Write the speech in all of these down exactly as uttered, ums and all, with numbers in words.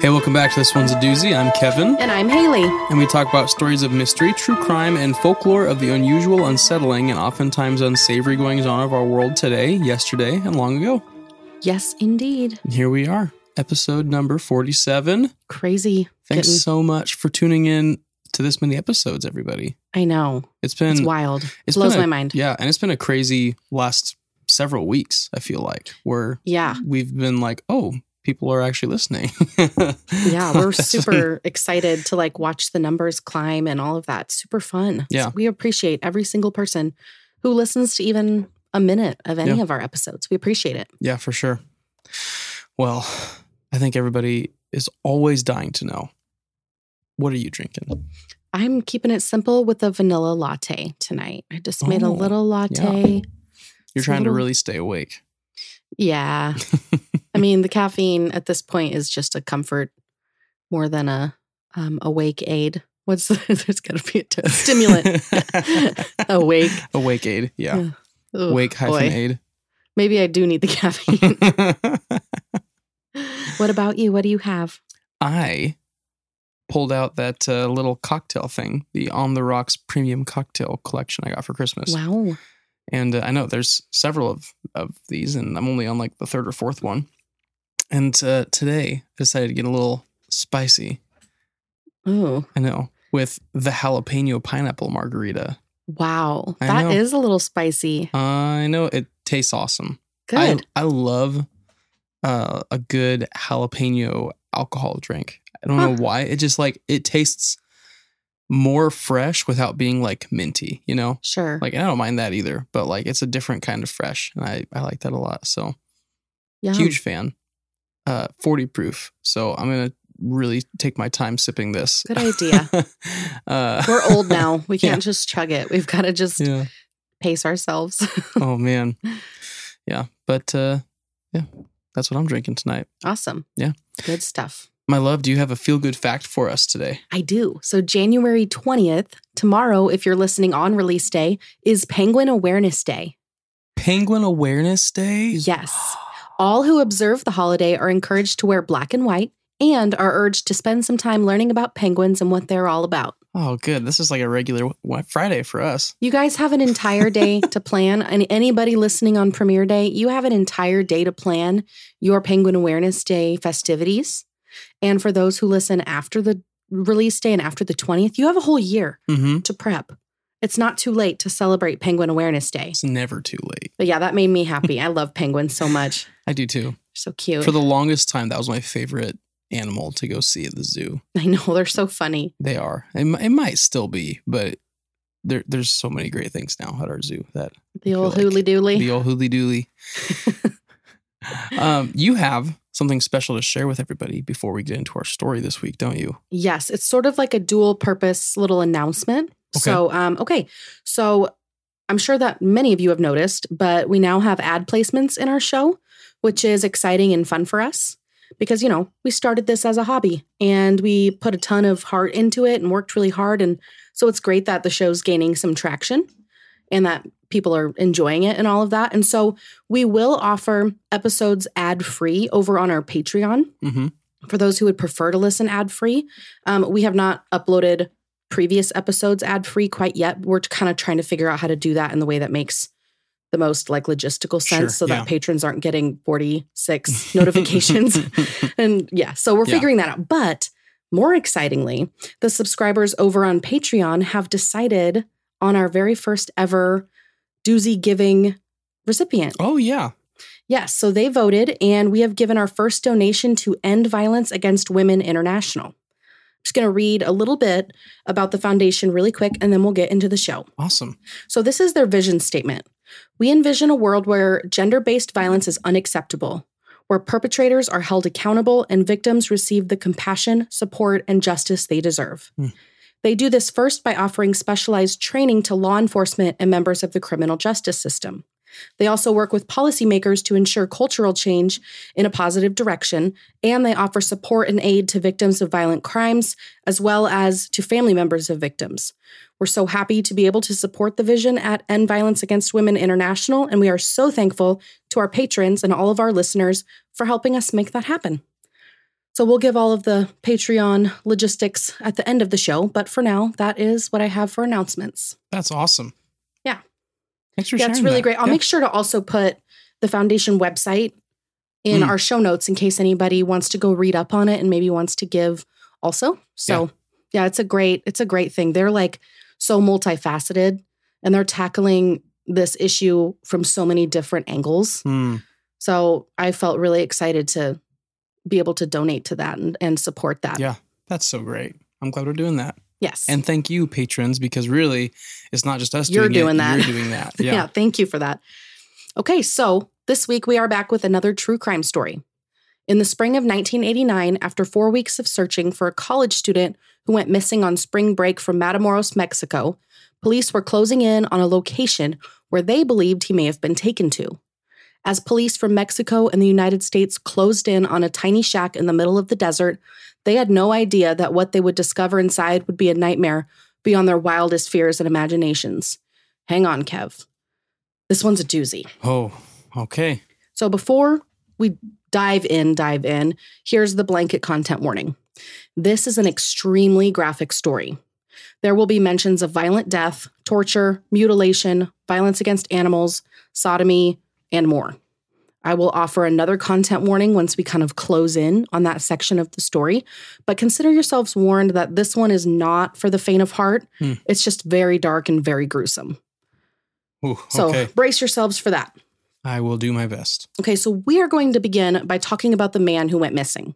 Hey, welcome back to This One's a Doozy. I'm Kevin. And I'm Haley. And we talk about stories of mystery, true crime, and folklore of the unusual, unsettling, and oftentimes unsavory goings-on of our world today, yesterday, and long ago. Yes, indeed. And here we are, episode number forty-seven. Crazy. Thanks Kitten. so much for tuning in to this many episodes, everybody. I know. It's been... It's wild. It blows my mind. Yeah, and it's been a crazy last several weeks, I feel like, where yeah. we've been like, oh... people are actually listening. Yeah, we're super excited to like watch the numbers climb and all of that. Super fun. Yeah. So we appreciate every single person who listens to even a minute of any yeah. of our episodes. We appreciate it. Yeah, for sure. Well, I think everybody is always dying to know, what are you drinking? I'm keeping it simple with a vanilla latte tonight. I just made oh, a little latte. Yeah. You're trying little... to really stay awake. Yeah. I mean, the caffeine at this point is just a comfort more than a um, awake aid. What's the, there's got to be a t- stimulant. Awake. Awake aid. Yeah. Uh, Wake hyphen boy. aid. Maybe I do need the caffeine. What about you? What do you have? I pulled out that uh, little cocktail thing, the On the Rocks premium cocktail collection I got for Christmas. Wow. And uh, I know there's several of, of these, and I'm only on like the third or fourth one. And uh, today, I decided to get a little spicy. Oh. I know. With the jalapeno pineapple margarita. Wow. I that know. is a little spicy. Uh, I know. It tastes awesome. Good. I, I love uh, a good jalapeno alcohol drink. I don't huh. know why. It just like, it tastes more fresh without being like minty, you know? Sure. Like, I don't mind that either, but like, it's a different kind of fresh. And I, I like that a lot. So, yeah. Huge fan. Uh, forty proof. So I'm going to really take my time sipping this. Good idea. uh, We're old now. We can't yeah. just chug it. We've got to just yeah. pace ourselves. Oh, man. Yeah. But uh, yeah, that's what I'm drinking tonight. Awesome. Yeah. Good stuff. My love, do you have a feel-good fact for us today? I do. So January twentieth, tomorrow, if you're listening on release day, is Penguin Awareness Day. Penguin Awareness Day? Yes. All who observe the holiday are encouraged to wear black and white and are urged to spend some time learning about penguins and what they're all about. Oh, good. This is like a regular Friday for us. You guys have an entire day to plan. And anybody listening on Premiere Day, you have an entire day to plan your Penguin Awareness Day festivities. And for those who listen after the release day and after the twentieth, you have a whole year mm-hmm. to prep. It's not too late to celebrate Penguin Awareness Day. It's never too late. But yeah, that made me happy. I love penguins so much. I do too. So cute. For the longest time, that was my favorite animal to go see at the zoo. I know. They're so funny. They are. It, it might still be, but there, there's so many great things now at our zoo. That The old like, hooly-dooly. The old hooly-dooly. um, you have... something special to share with everybody before we get into our story this week, don't you? Yes. It's sort of like a dual purpose little announcement. Okay. So, um, okay. So I'm sure that many of you have noticed, but we now have ad placements in our show, which is exciting and fun for us because, you know, we started this as a hobby and we put a ton of heart into it and worked really hard. And so it's great that the show's gaining some traction and that people are enjoying it and all of that. And so we will offer episodes ad-free over on our Patreon mm-hmm. for those who would prefer to listen ad-free. Um, we have not uploaded previous episodes ad-free quite yet. We're kind of trying to figure out how to do that in the way that makes the most like logistical sense sure, so yeah. that patrons aren't getting forty-six notifications. And yeah, so we're yeah. figuring that out. But more excitingly, the subscribers over on Patreon have decided on our very first ever doozy giving recipient. Oh, yeah. Yes, so they voted, and we have given our first donation to End Violence Against Women International. I'm just going to read a little bit about the foundation really quick, and then we'll get into the show. Awesome. So this is their vision statement. We envision a world where gender-based violence is unacceptable, where perpetrators are held accountable and victims receive the compassion, support, and justice they deserve. Mm. They do this first by offering specialized training to law enforcement and members of the criminal justice system. They also work with policymakers to ensure cultural change in a positive direction, and they offer support and aid to victims of violent crimes, as well as to family members of victims. We're so happy to be able to support the vision at End Violence Against Women International, and we are so thankful to our patrons and all of our listeners for helping us make that happen. So we'll give all of the Patreon logistics at the end of the show, but for now, that is what I have for announcements. That's awesome. Yeah. Thanks for yeah, sharing. That's really that. great. I'll yeah. make sure to also put the foundation website in mm. our show notes in case anybody wants to go read up on it and maybe wants to give also. So yeah, yeah it's a great, it's a great thing. They're like so multifaceted, and they're tackling this issue from so many different angles. Mm. So I felt really excited to be able to donate to that and, and support that. Yeah. That's so great. I'm glad we're doing that. Yes. And thank you, patrons, because really, it's not just us You're doing, doing it. That. You're doing that. Yeah. yeah. Thank you for that. Okay. So this week, we are back with another true crime story. In the spring of nineteen eighty-nine, after four weeks of searching for a college student who went missing on spring break from Matamoros, Mexico, police were closing in on a location where they believed he may have been taken to. As police from Mexico and the United States closed in on a tiny shack in the middle of the desert, they had no idea that what they would discover inside would be a nightmare beyond their wildest fears and imaginations. Hang on, Kev. This one's a doozy. Oh, okay. So before we dive in, dive in, here's the blanket content warning. This is an extremely graphic story. There will be mentions of violent death, torture, mutilation, violence against animals, sodomy, and more. I will offer another content warning once we kind of close in on that section of the story, but consider yourselves warned that this one is not for the faint of heart. Hmm. It's just very dark and very gruesome. Ooh, okay. So brace yourselves for that. I will do my best. Okay, so we are going to begin by talking about the man who went missing.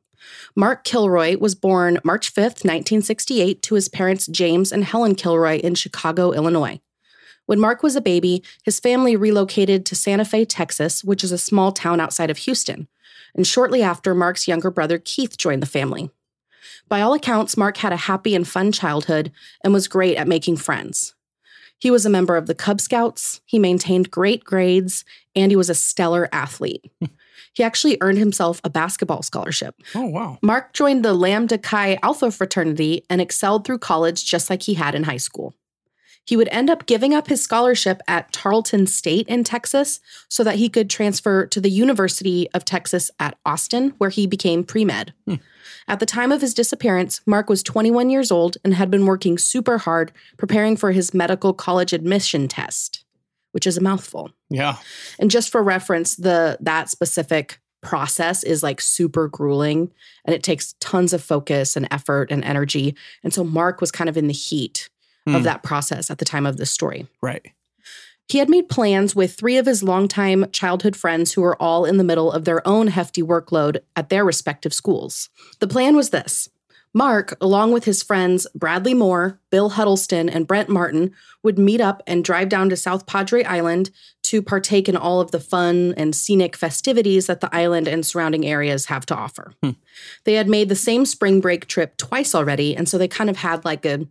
Mark Kilroy was born March fifth, nineteen sixty-eight, to his parents James and Helen Kilroy in Chicago, Illinois. When Mark was a baby, his family relocated to Santa Fe, Texas, which is a small town outside of Houston. And shortly after, Mark's younger brother Keith joined the family. By all accounts, Mark had a happy and fun childhood and was great at making friends. He was a member of the Cub Scouts, he maintained great grades, and he was a stellar athlete. He actually earned himself a basketball scholarship. Oh, wow. Mark joined the Lambda Chi Alpha fraternity and excelled through college just like he had in high school. He would end up giving up his scholarship at Tarleton State in Texas so that he could transfer to the University of Texas at Austin, where he became pre-med. Hmm. At the time of his disappearance, Mark was twenty-one years old and had been working super hard preparing for his medical college admission test, which is a mouthful. Yeah. And just for reference, the that specific process is like super grueling, and it takes tons of focus and effort and energy. And so Mark was kind of in the heat of that process at the time of this story. Right. He had made plans with three of his longtime childhood friends who were all in the middle of their own hefty workload at their respective schools. The plan was this. Mark, along with his friends Bradley Moore, Bill Huddleston, and Brent Martin, would meet up and drive down to South Padre Island to partake in all of the fun and scenic festivities that the island and surrounding areas have to offer. Hmm. They had made the same spring break trip twice already, and so they kind of had like a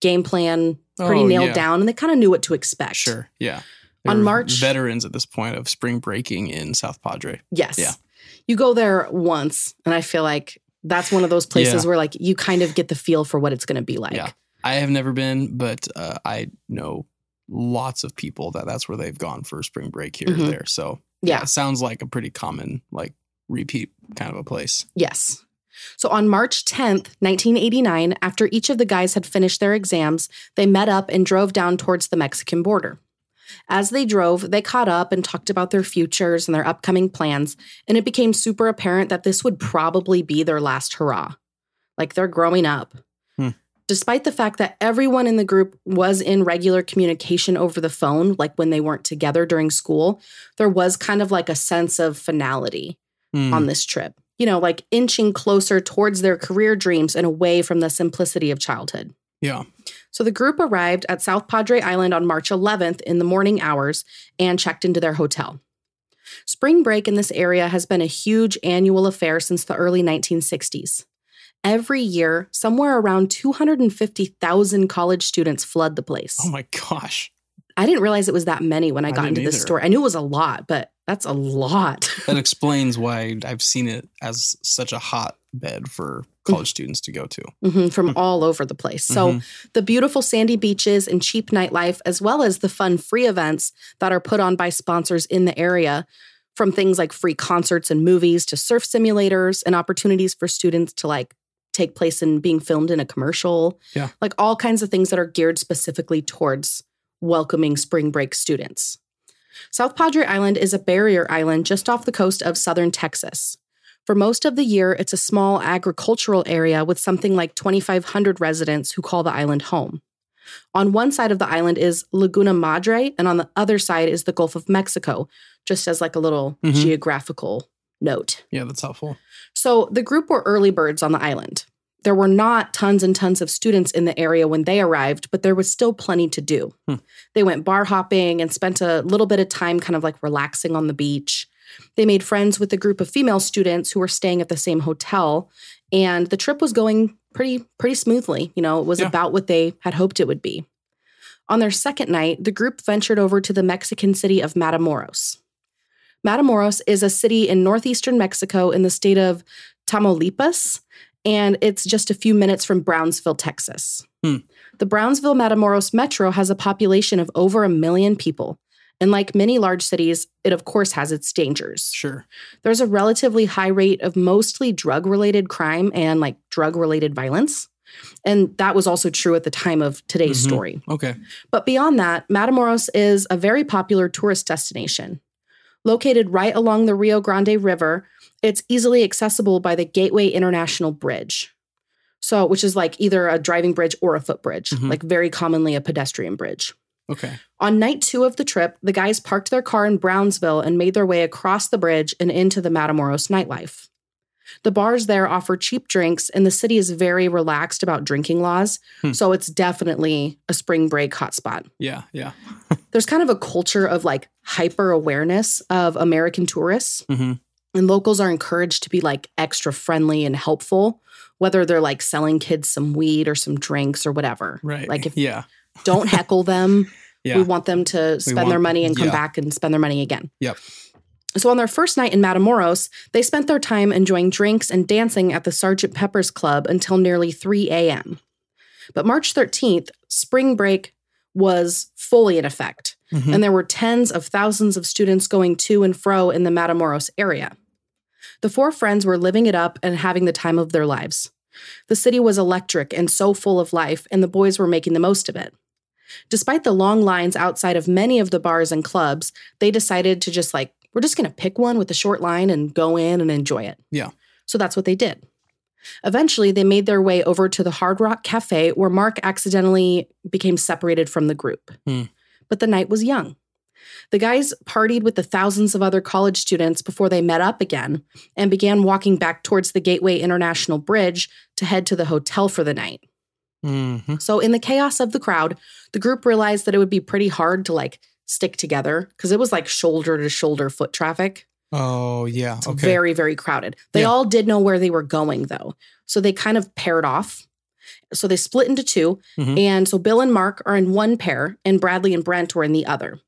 game plan pretty oh, nailed yeah. down, and they kind of knew what to expect. Sure, yeah. They On March... veterans at this point of spring breaking in South Padre. Yes. Yeah. You go there once, and I feel like that's one of those places yeah. where like you kind of get the feel for what it's going to be like. Yeah. I have never been, but uh, I know lots of people that that's where they've gone for spring break here mm-hmm. or there. So yeah. yeah, it sounds like a pretty common like repeat kind of a place. Yes. So on March tenth, nineteen eighty-nine, after each of the guys had finished their exams, they met up and drove down towards the Mexican border. As they drove, they caught up and talked about their futures and their upcoming plans, and it became super apparent that this would probably be their last hurrah. Like, they're growing up. Hmm. Despite the fact that everyone in the group was in regular communication over the phone, like when they weren't together during school, there was kind of like a sense of finality hmm. on this trip. You know, like inching closer towards their career dreams and away from the simplicity of childhood. Yeah. So the group arrived at South Padre Island on March eleventh in the morning hours and checked into their hotel. Spring break in this area has been a huge annual affair since the early nineteen sixties. Every year, somewhere around two hundred fifty thousand college students flood the place. Oh my gosh. I didn't realize it was that many when I got I into this either. Story. I knew it was a lot, but that's a lot. That explains why I've seen it as such a hotbed for college mm-hmm. students to go to. Mm-hmm, from all over the place. So mm-hmm. the beautiful sandy beaches and cheap nightlife, as well as the fun free events that are put on by sponsors in the area, from things like free concerts and movies to surf simulators and opportunities for students to like take place in being filmed in a commercial. Yeah. Like all kinds of things that are geared specifically towards welcoming spring break students. South Padre Island is a barrier island just off the coast of southern Texas. For most of the year, it's a small agricultural area with something like twenty-five hundred residents who call the island home. On one side of the island is Laguna Madre, and on the other side is the Gulf of Mexico, just as like a little mm-hmm. geographical note. Yeah, that's helpful. So the group were early birds on the island. There were not tons and tons of students in the area when they arrived, but there was still plenty to do. Hmm. They went bar hopping and spent a little bit of time kind of like relaxing on the beach. They made friends with a group of female students who were staying at the same hotel, and the trip was going pretty, pretty smoothly. You know, it was yeah. about what they had hoped it would be. On their second night, the group ventured over to the Mexican city of Matamoros. Matamoros is a city in northeastern Mexico in the state of Tamaulipas, and it's just a few minutes from Brownsville, Texas. Hmm. The Brownsville-Matamoros Metro has a population of over a million people. And like many large cities, it of course has its dangers. Sure. There's a relatively high rate of mostly drug-related crime and like drug-related violence. And that was also true at the time of today's mm-hmm. story. Okay. But beyond that, Matamoros is a very popular tourist destination. Located right along the Rio Grande River, it's easily accessible by the Gateway International Bridge, so which is like either a driving bridge or a footbridge, mm-hmm. like very commonly a pedestrian bridge. Okay. On night two of the trip, the guys parked their car in Brownsville and made their way across the bridge and into the Matamoros nightlife. The bars there offer cheap drinks, and the city is very relaxed about drinking laws, hmm. so it's definitely a spring break hotspot. Yeah, yeah. There's kind of a culture of like hyper-awareness of American tourists. Mm-hmm. And locals are encouraged to be like extra friendly and helpful, whether they're like selling kids some weed or some drinks or whatever. Right. Like if yeah. don't heckle them. Yeah. We want them to spend want, their money and come yeah. back and spend their money again. Yep. So on their first night in Matamoros, they spent their time enjoying drinks and dancing at the Sergeant Pepper's Club until nearly three a.m. But March thirteenth, spring break was fully in effect. Mm-hmm. And there were tens of thousands of students going to and fro in the Matamoros area. The four friends were living it up and having the time of their lives. The city was electric and so full of life, and the boys were making the most of it. Despite the long lines outside of many of the bars and clubs, they decided to just like, we're just going to pick one with a short line and go in and enjoy it. Yeah. So that's what they did. Eventually, they made their way over to the Hard Rock Cafe, where Mark accidentally became separated from the group. Hmm. But the night was young. The guys partied with the thousands of other college students before they met up again and began walking back towards the Gateway International Bridge to head to the hotel for the night. Mm-hmm. So in the chaos of the crowd, the group realized that it would be pretty hard to like stick together because it was like shoulder to shoulder foot traffic. Oh, yeah. It's okay. Very, very crowded. They yeah. all did know where they were going, though. So they kind of paired off. So they split into two, mm-hmm. and so Bill and Mark are in one pair, and Bradley and Brent were in the other.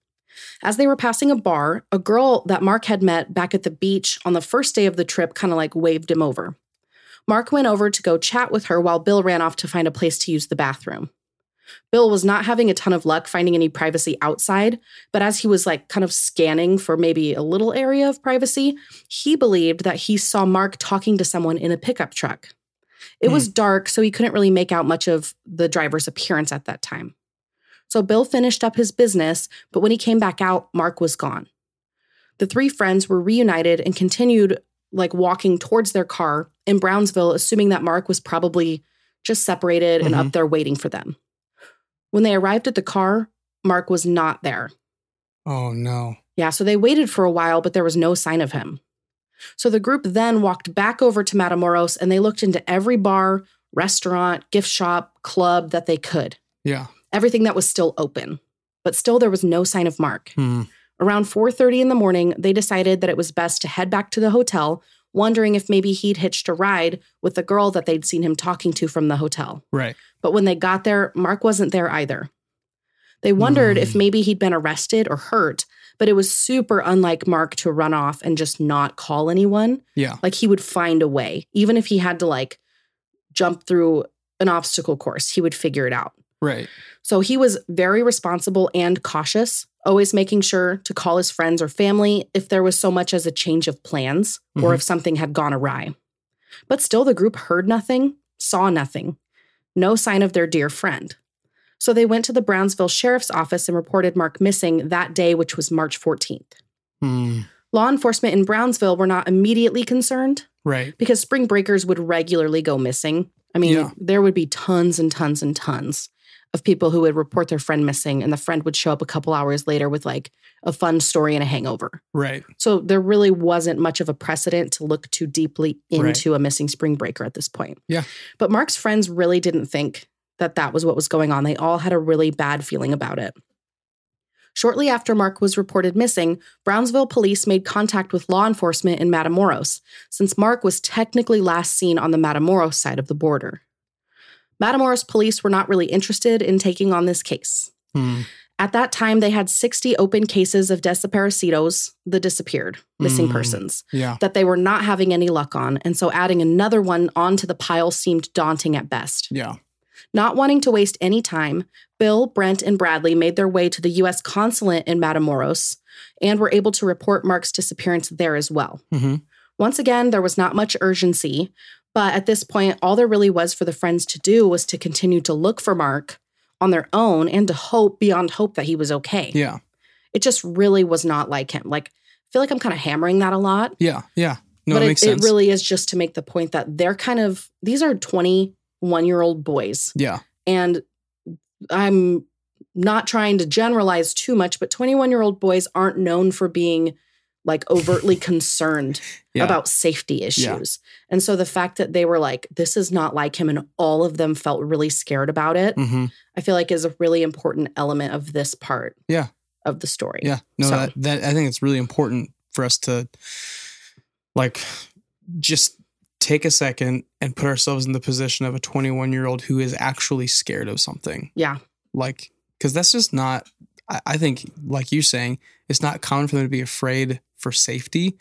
As they were passing a bar, a girl that Mark had met back at the beach on the first day of the trip kind of like waved him over. Mark went over to go chat with her while Bill ran off to find a place to use the bathroom. Bill was not having a ton of luck finding any privacy outside, but as he was like kind of scanning for maybe a little area of privacy, he believed that he saw Mark talking to someone in a pickup truck. It was dark, so he couldn't really make out much of the driver's appearance at that time. So Bill finished up his business, but when he came back out, Mark was gone. The three friends were reunited and continued like walking towards their car in Brownsville, assuming that Mark was probably just separated mm-hmm. and up there waiting for them. When they arrived at the car, Mark was not there. Oh, no. Yeah, so they waited for a while, but there was no sign of him. So the group then walked back over to Matamoros, and they looked into every bar, restaurant, gift shop, club that they could. Yeah. Everything that was still open. But still, there was no sign of Mark. Mm. Around four thirty in the morning, they decided that it was best to head back to the hotel, wondering if maybe he'd hitched a ride with the girl that they'd seen him talking to from the hotel. Right. But when they got there, Mark wasn't there either. They wondered mm. if maybe he'd been arrested or hurt, but it was super unlike Mark to run off and just not call anyone. Yeah. Like, he would find a way. Even if he had to, like, jump through an obstacle course, he would figure it out. Right. So he was very responsible and cautious, always making sure to call his friends or family if there was so much as a change of plans mm-hmm. or if something had gone awry. But still, the group heard nothing, saw nothing. No sign of their dear friend. So they went to the Brownsville Sheriff's Office and reported Mark missing that day, which was March fourteenth. Mm. Law enforcement in Brownsville were not immediately concerned. Right. Because spring breakers would regularly go missing. I mean, yeah. there would be tons and tons and tons of people who would report their friend missing, and the friend would show up a couple hours later with like a fun story and a hangover. Right. So there really wasn't much of a precedent to look too deeply into right. a missing spring breaker at this point. Yeah. But Mark's friends really didn't think that that was what was going on. They all had a really bad feeling about it. Shortly after Mark was reported missing, Brownsville police made contact with law enforcement in Matamoros, since Mark was technically last seen on the Matamoros side of the border. Matamoros police were not really interested in taking on this case. Hmm. At that time, they had sixty open cases of desaparecidos, the disappeared, missing mm, persons, yeah. that they were not having any luck on, and so adding another one onto the pile seemed daunting at best. Yeah. Not wanting to waste any time, Bill, Brent, and Bradley made their way to the U S consulate in Matamoros and were able to report Mark's disappearance there as well. Mm-hmm. Once again, there was not much urgency, but at this point, all there really was for the friends to do was to continue to look for Mark on their own and to hope beyond hope that he was okay. Yeah. It just really was not like him. Like, I feel like I'm kind of hammering that a lot. Yeah, yeah. No, but it, it makes sense. It really is just to make the point that they're kind of, these are twenty one-year-old boys. Yeah. And I'm not trying to generalize too much, but twenty-one-year-old boys aren't known for being like overtly concerned yeah. about safety issues. Yeah. And so the fact that they were like, this is not like him, and all of them felt really scared about it, mm-hmm. I feel like is a really important element of this part yeah. of the story. Yeah. No, so. that, that I think it's really important for us to like just take a second and put ourselves in the position of a twenty-one-year-old who is actually scared of something. Yeah. Like, because that's just not, I, I think, like you're saying, it's not common for them to be afraid for safety,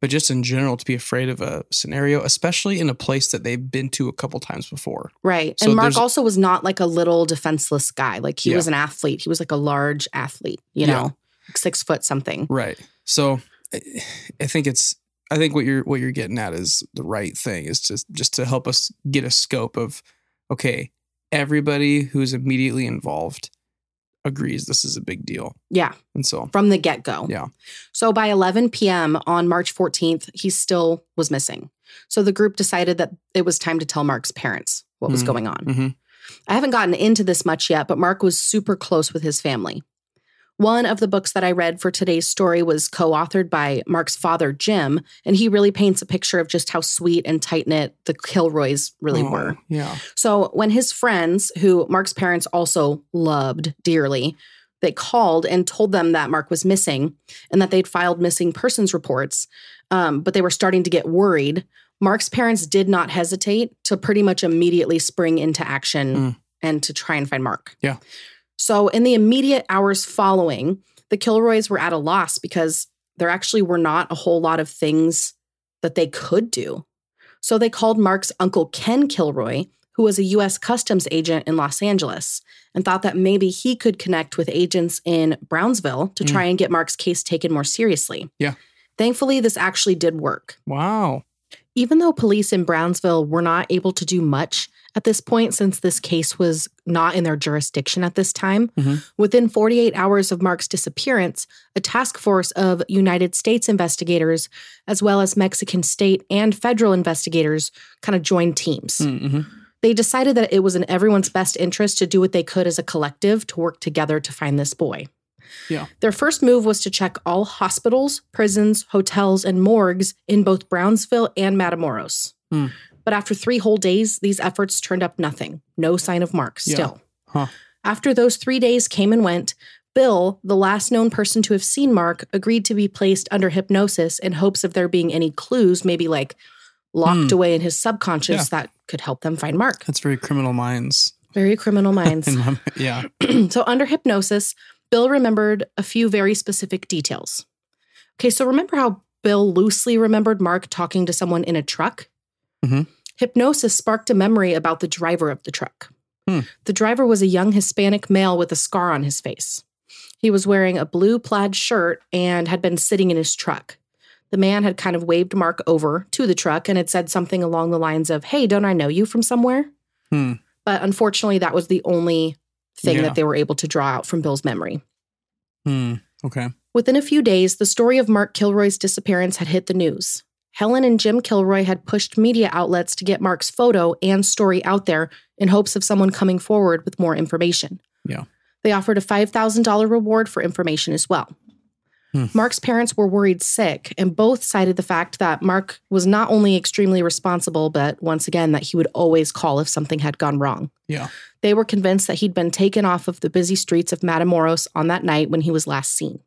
but just in general to be afraid of a scenario, especially in a place that they've been to a couple times before. Right. So and Mark also was not like a little defenseless guy. Like, he yeah. was an athlete. He was like a large athlete, you know, yeah. like six foot something. Right. So I, I think it's, I think what you're what you're getting at is the right thing, is just, just to help us get a scope of, okay, everybody who's immediately involved agrees this is a big deal. Yeah. And so from the get-go. Yeah. So by eleven p.m. on March fourteenth, he still was missing. So the group decided that it was time to tell Mark's parents what mm-hmm. was going on. Mm-hmm. I haven't gotten into this much yet, but Mark was super close with his family. One of the books that I read for today's story was co-authored by Mark's father, Jim, and he really paints a picture of just how sweet and tight-knit the Kilroys really oh, were. Yeah. So when his friends, who Mark's parents also loved dearly, they called and told them that Mark was missing and that they'd filed missing persons reports, um, but they were starting to get worried, Mark's parents did not hesitate to pretty much immediately spring into action mm. and to try and find Mark. Yeah. So in the immediate hours following, the Kilroys were at a loss because there actually were not a whole lot of things that they could do. So they called Mark's uncle Ken Kilroy, who was a U S customs agent in Los Angeles, and thought that maybe he could connect with agents in Brownsville to try mm. and get Mark's case taken more seriously. Yeah. Thankfully, this actually did work. Wow. Even though police in Brownsville were not able to do much at this point, since this case was not in their jurisdiction at this time, mm-hmm. within forty-eight hours of Mark's disappearance, a task force of United States investigators, as well as Mexican state and federal investigators, kind of joined teams. Mm-hmm. They decided that it was in everyone's best interest to do what they could as a collective to work together to find this boy. Yeah. Their first move was to check all hospitals, prisons, hotels, and morgues in both Brownsville and Matamoros. Mm. But after three whole days, these efforts turned up nothing. No sign of Mark yeah. still. Huh. After those three days came and went, Bill, the last known person to have seen Mark, agreed to be placed under hypnosis in hopes of there being any clues, maybe like locked mm. away in his subconscious yeah. that could help them find Mark. That's very Criminal Minds. Very Criminal Minds. In my, yeah. So under hypnosis, Bill remembered a few very specific details. Okay, so remember how Bill loosely remembered Mark talking to someone in a truck? Mm-hmm. Hypnosis sparked a memory about the driver of the truck. Hmm. The driver was a young Hispanic male with a scar on his face. He was wearing a blue plaid shirt and had been sitting in his truck. The man had kind of waved Mark over to the truck and had said something along the lines of, "Hey, don't I know you from somewhere?" Hmm. But unfortunately, that was the only thing yeah. that they were able to draw out from Bill's memory. Mm, okay. Within a few days, the story of Mark Kilroy's disappearance had hit the news. Helen and Jim Kilroy had pushed media outlets to get Mark's photo and story out there in hopes of someone coming forward with more information. Yeah. They offered a five thousand dollars reward for information as well. Mm. Mark's parents were worried sick, and both cited the fact that Mark was not only extremely responsible, but once again, that he would always call if something had gone wrong. Yeah. They were convinced that he'd been taken off of the busy streets of Matamoros on that night when he was last seen.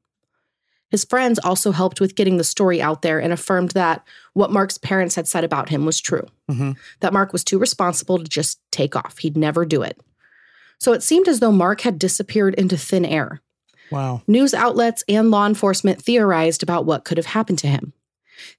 His friends also helped with getting the story out there and affirmed that what Mark's parents had said about him was true, mm-hmm. that Mark was too responsible to just take off. He'd never do it. So it seemed as though Mark had disappeared into thin air. Wow. News outlets and law enforcement theorized about what could have happened to him.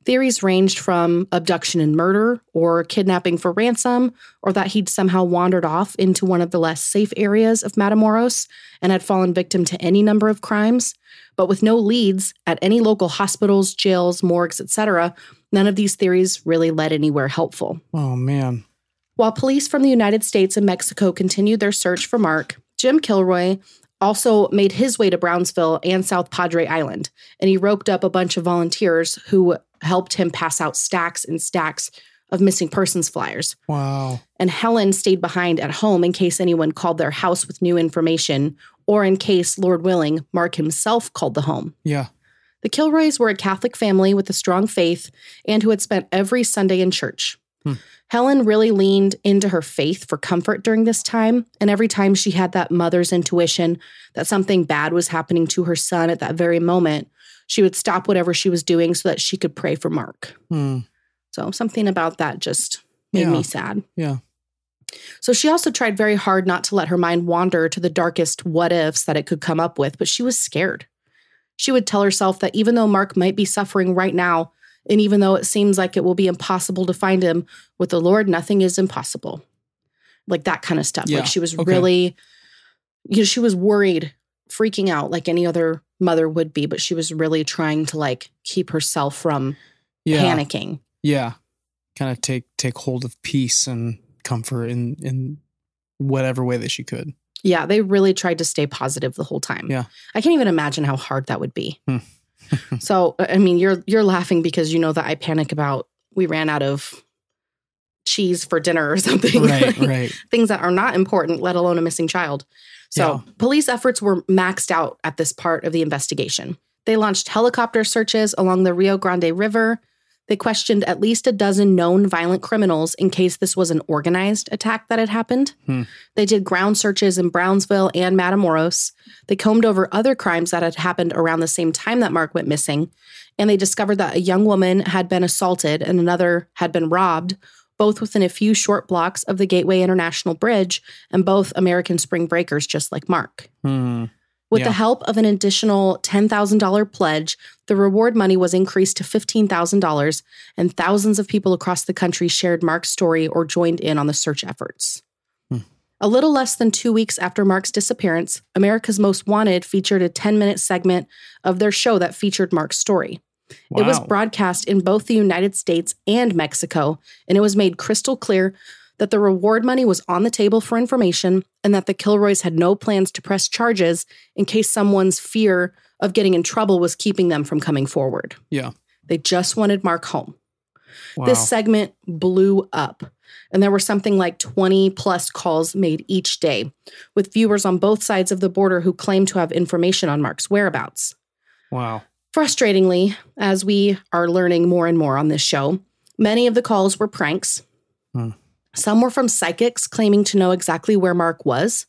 Theories ranged from abduction and murder, or kidnapping for ransom, or that he'd somehow wandered off into one of the less safe areas of Matamoros and had fallen victim to any number of crimes. But with no leads at any local hospitals, jails, morgues, et cetera, none of these theories really led anywhere helpful. Oh, man. While police from the United States and Mexico continued their search for Mark, Jim Kilroy also made his way to Brownsville and South Padre Island, and he roped up a bunch of volunteers who helped him pass out stacks and stacks of missing persons flyers. Wow. And Helen stayed behind at home in case anyone called their house with new information, or in case, Lord willing, Mark himself called the home. Yeah. The Kilroys were a Catholic family with a strong faith and who had spent every Sunday in church. Hmm. Helen really leaned into her faith for comfort during this time, and every time she had that mother's intuition that something bad was happening to her son at that very moment, she would stop whatever she was doing so that she could pray for Mark. Mm. So something about that just made yeah. me sad. Yeah. So she also tried very hard not to let her mind wander to the darkest what-ifs that it could come up with, but she was scared. She would tell herself that even though Mark might be suffering right now, and even though it seems like it will be impossible to find him, with the Lord, nothing is impossible. Like that kind of stuff. Yeah. Like she was okay. really, you know, she was worried, freaking out like any other mother would be, but she was really trying to like keep herself from yeah. panicking. Yeah. Kind of take take hold of peace and comfort in, in whatever way that she could. Yeah. They really tried to stay positive the whole time. Yeah. I can't even imagine how hard that would be. Hmm. So, I mean, you're you're laughing because you know that I panic about we ran out of cheese for dinner or something. Right, right. Things that are not important, let alone a missing child. So yeah. police efforts were maxed out at this part of the investigation. They launched helicopter searches along the Rio Grande River. They questioned at least a dozen known violent criminals in case this was an organized attack that had happened. Hmm. They did ground searches in Brownsville and Matamoros. They combed over other crimes that had happened around the same time that Mark went missing. And they discovered that a young woman had been assaulted and another had been robbed, both within a few short blocks of the Gateway International Bridge and both American spring breakers, just like Mark. Hmm. With yeah. the help of an additional ten thousand dollars pledge, the reward money was increased to fifteen thousand dollars, and thousands of people across the country shared Mark's story or joined in on the search efforts. Hmm. A little less than two weeks after Mark's disappearance, America's Most Wanted featured a ten-minute segment of their show that featured Mark's story. Wow. It was broadcast in both the United States and Mexico, and it was made crystal clear that the reward money was on the table for information and that the Kilroys had no plans to press charges in case someone's fear of getting in trouble was keeping them from coming forward. Yeah. They just wanted Mark home. Wow. This segment blew up, and there were something like twenty plus calls made each day with viewers on both sides of the border who claimed to have information on Mark's whereabouts. Wow. Frustratingly, as we are learning more and more on this show, many of the calls were pranks. Hmm. Some were from psychics claiming to know exactly where Mark was.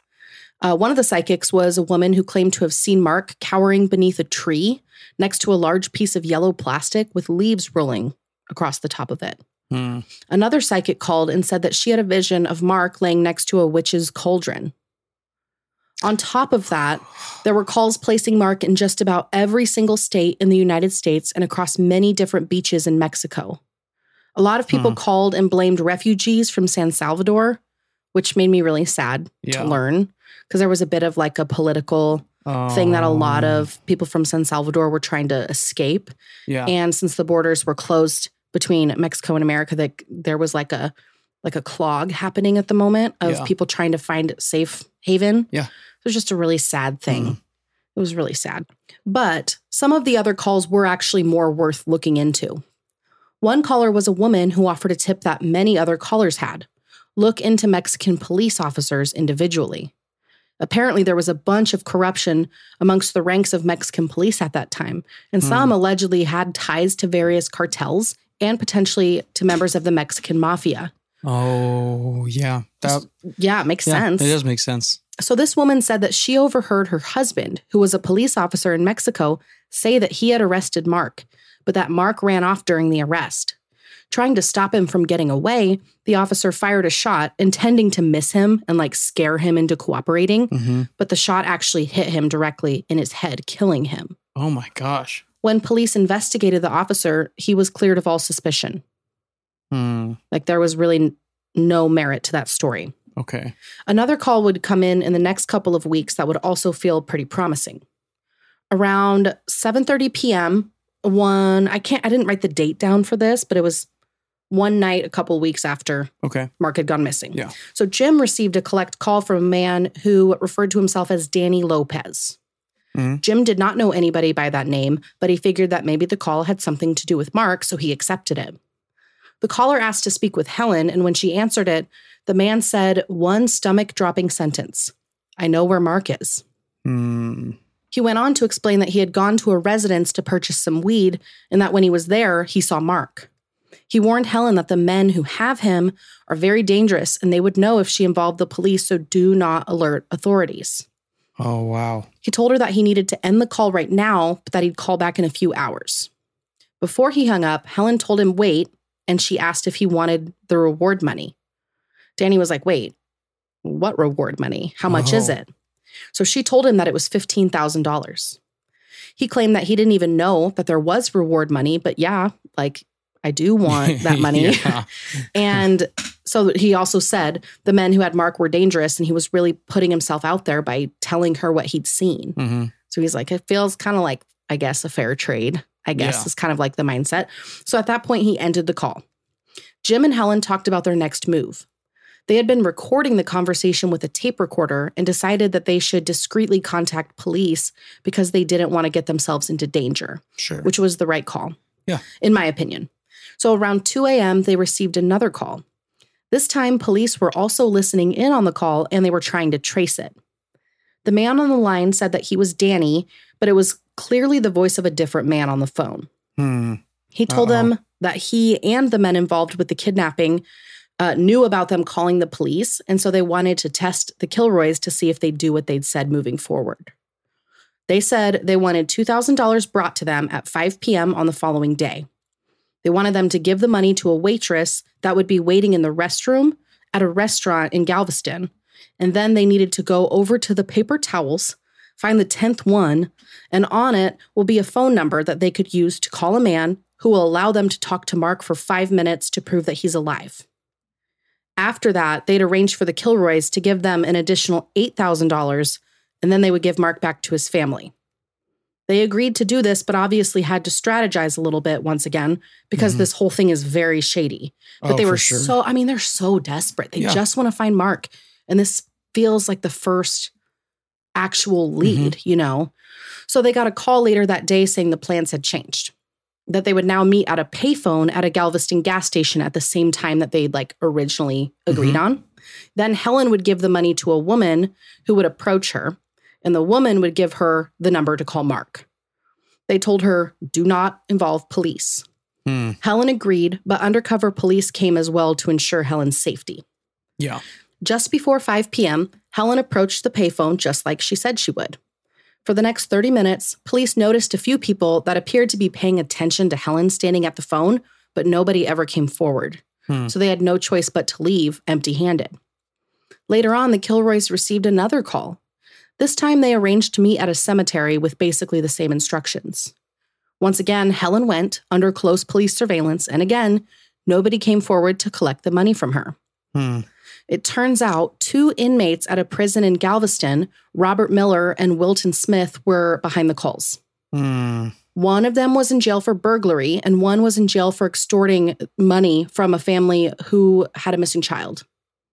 Uh, one of the psychics was a woman who claimed to have seen Mark cowering beneath a tree next to a large piece of yellow plastic with leaves rolling across the top of it. Mm. Another psychic called and said that she had a vision of Mark laying next to a witch's cauldron. On top of that, there were calls placing Mark in just about every single state in the United States and across many different beaches in Mexico. A lot of people mm. called and blamed refugees from San Salvador, which made me really sad yeah. to learn, because there was a bit of like a political oh. thing that a lot of people from San Salvador were trying to escape. Yeah. And since the borders were closed between Mexico and America, that there was like a like a clog happening at the moment of yeah. people trying to find safe haven. Yeah. It was just a really sad thing. Mm. It was really sad. But some of the other calls were actually more worth looking into. One caller was a woman who offered a tip that many other callers had. Look into Mexican police officers individually. Apparently, there was a bunch of corruption amongst the ranks of Mexican police at that time, and some mm. allegedly had ties to various cartels and potentially to members of the Mexican mafia. Oh, yeah. That, yeah, it makes yeah, sense. It does make sense. So this woman said that she overheard her husband, who was a police officer in Mexico, say that he had arrested Mark, but that Mark ran off during the arrest. Trying to stop him from getting away, the officer fired a shot, intending to miss him and like scare him into cooperating. Mm-hmm. But the shot actually hit him directly in his head, killing him. Oh my gosh. When police investigated the officer, he was cleared of all suspicion. Mm. Like there was really n- no merit to that story. Okay. Another call would come in in the next couple of weeks that would also feel pretty promising. Around seven thirty p.m., one, I can't, I didn't write the date down for this, but it was one night a couple weeks after okay. Mark had gone missing. Yeah. So Jim received a collect call from a man who referred to himself as Danny Lopez. Mm-hmm. Jim did not know anybody by that name, but he figured that maybe the call had something to do with Mark, so he accepted it. The caller asked to speak with Helen, and when she answered it, the man said one stomach-dropping sentence. I know where Mark is. Mm. He went on to explain that he had gone to a residence to purchase some weed, and that when he was there, he saw Mark. He warned Helen that the men who have him are very dangerous, and they would know if she involved the police, so do not alert authorities. Oh, wow. He told her that he needed to end the call right now, but that he'd call back in a few hours. Before he hung up, Helen told him wait, and she asked if he wanted the reward money. Danny was like, wait, what reward money? How much oh. is it? So she told him that it was fifteen thousand dollars. He claimed that he didn't even know that there was reward money, but yeah, like, I do want that money. And so he also said the men who had Mark were dangerous, and he was really putting himself out there by telling her what he'd seen. Mm-hmm. So he's like, it feels kind of like, I guess, a fair trade, I guess, yeah. is kind of like the mindset. So at that point, he ended the call. Jim and Helen talked about their next move. They had been recording the conversation with a tape recorder and decided that they should discreetly contact police because they didn't want to get themselves into danger, sure. which was the right call, yeah, in my opinion. So around two a.m., they received another call. This time, police were also listening in on the call, and they were trying to trace it. The man on the line said that he was Danny, but it was clearly the voice of a different man on the phone. Hmm. He told Uh-oh. them that he and the men involved with the kidnapping Uh, knew about them calling the police, and so they wanted to test the Kilroys to see if they'd do what they'd said moving forward. They said they wanted two thousand dollars brought to them at five p.m. on the following day. They wanted them to give the money to a waitress that would be waiting in the restroom at a restaurant in Galveston, and then they needed to go over to the paper towels, find the tenth one, and on it will be a phone number that they could use to call a man who will allow them to talk to Mark for five minutes to prove that he's alive. After that, they'd arranged for the Kilroys to give them an additional eight thousand dollars, and then they would give Mark back to his family. They agreed to do this, but obviously had to strategize a little bit once again, because mm-hmm. this whole thing is very shady. But oh, they were sure. so, I mean, they're so desperate. They yeah. just want to find Mark. And this feels like the first actual lead, mm-hmm. you know? So they got a call later that day saying the plans had changed, that they would now meet at a payphone at a Galveston gas station at the same time that they'd like originally agreed mm-hmm. on. Then Helen would give the money to a woman who would approach her, and the woman would give her the number to call Mark. They told her, do not involve police. Mm. Helen agreed, but undercover police came as well to ensure Helen's safety. Yeah. Just before five p.m., Helen approached the payphone just like she said she would. For the next thirty minutes, police noticed a few people that appeared to be paying attention to Helen standing at the phone, but nobody ever came forward. Hmm. So they had no choice but to leave empty-handed. Later on, the Kilroys received another call. This time, they arranged to meet at a cemetery with basically the same instructions. Once again, Helen went under close police surveillance, and again, nobody came forward to collect the money from her. Hmm. It turns out two inmates at a prison in Galveston, Robert Miller and Wilton Smith, were behind the calls. Mm. One of them was in jail for burglary, and one was in jail for extorting money from a family who had a missing child.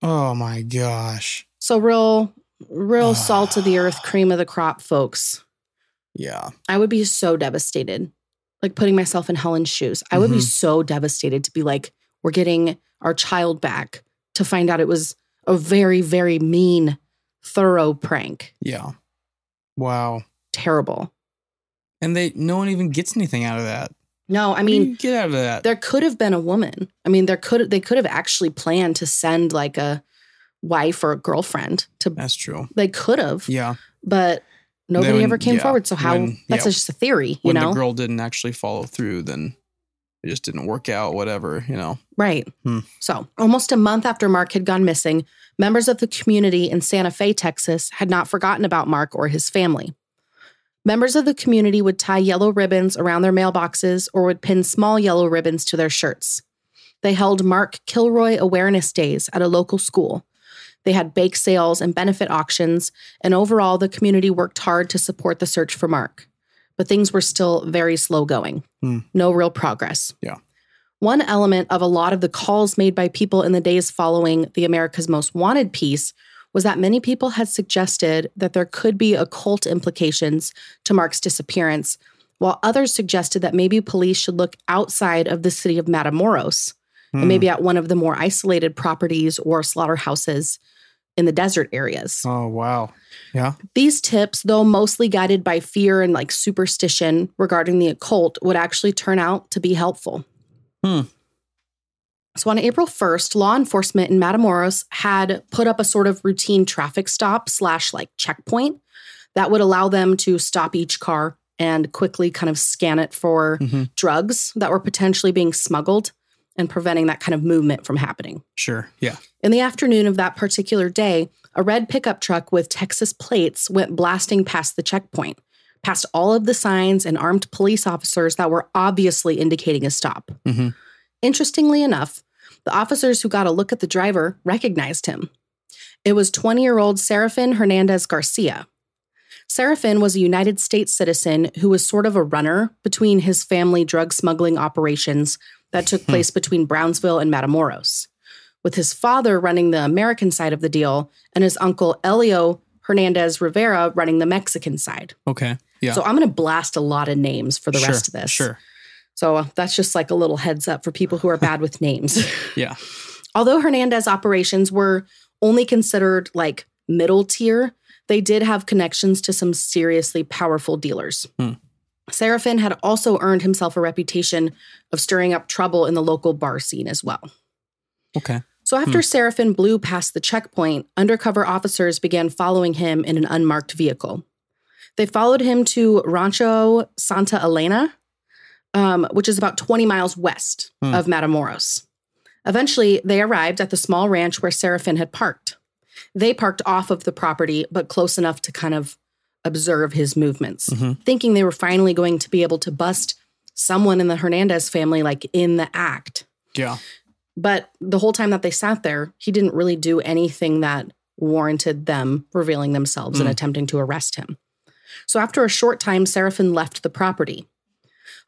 Oh, my gosh. So real, real uh, salt of the earth, cream of the crop, folks. Yeah. I would be so devastated, like putting myself in Helen's shoes. I mm-hmm. would be so devastated to be like, we're getting our child back, to find out it was a very, very mean, thorough prank. Yeah. Wow. Terrible. And they, no one even gets anything out of that. No, I mean, get out of that. There could have been a woman. I mean, there could they could have actually planned to send like a wife or a girlfriend to. That's true. They could have. Yeah. But nobody when, ever came yeah. forward. So how? When, that's yeah. just a theory, you when know. When the girl didn't actually follow through, then. It just didn't work out, whatever, you know. Right. Hmm. So almost a month after Mark had gone missing, members of the community in Santa Fe, Texas, had not forgotten about Mark or his family. Members of the community would tie yellow ribbons around their mailboxes or would pin small yellow ribbons to their shirts. They held Mark Kilroy Awareness Days at a local school. They had bake sales and benefit auctions, and overall, the community worked hard to support the search for Mark. But things were still very slow going. Hmm. No real progress. Yeah. One element of a lot of the calls made by people in the days following the America's Most Wanted piece was that many people had suggested that there could be occult implications to Mark's disappearance, while others suggested that maybe police should look outside of the city of Matamoros, hmm. and maybe at one of the more isolated properties or slaughterhouses in the desert areas. Oh, wow. Yeah. These tips, though mostly guided by fear and like superstition regarding the occult, would actually turn out to be helpful. Hmm. So on April first, law enforcement in Matamoros had put up a sort of routine traffic stop slash like checkpoint that would allow them to stop each car and quickly kind of scan it for mm-hmm. drugs that were potentially being smuggled, and preventing that kind of movement from happening. Sure, yeah. In the afternoon of that particular day, a red pickup truck with Texas plates went blasting past the checkpoint, past all of the signs and armed police officers that were obviously indicating a stop. Mm-hmm. Interestingly enough, the officers who got a look at the driver recognized him. It was twenty-year-old Serafín Hernandez Garcia. Serafín was a United States citizen who was sort of a runner between his family drug smuggling operations that took place between Brownsville and Matamoros, with his father running the American side of the deal and his uncle Elio Hernandez Rivera running the Mexican side. Okay, yeah. So I'm going to blast a lot of names for the sure, rest of this. Sure. So uh, that's just like a little heads up for people who are bad with names. Yeah. Although Hernandez operations were only considered like middle tier, they did have connections to some seriously powerful dealers. Hmm. Serafín had also earned himself a reputation of stirring up trouble in the local bar scene as well. Okay. So after hmm. Serafín blew past the checkpoint, undercover officers began following him in an unmarked vehicle. They followed him to Rancho Santa Elena, um, which is about twenty miles west hmm. of Matamoros. Eventually, they arrived at the small ranch where Serafín had parked. They parked off of the property, but close enough to kind of observe his movements, mm-hmm. thinking they were finally going to be able to bust someone in the Hernandez family, like in the act. Yeah. But the whole time that they sat there, he didn't really do anything that warranted them revealing themselves mm. and attempting to arrest him. so after a short time, Serafin left the property.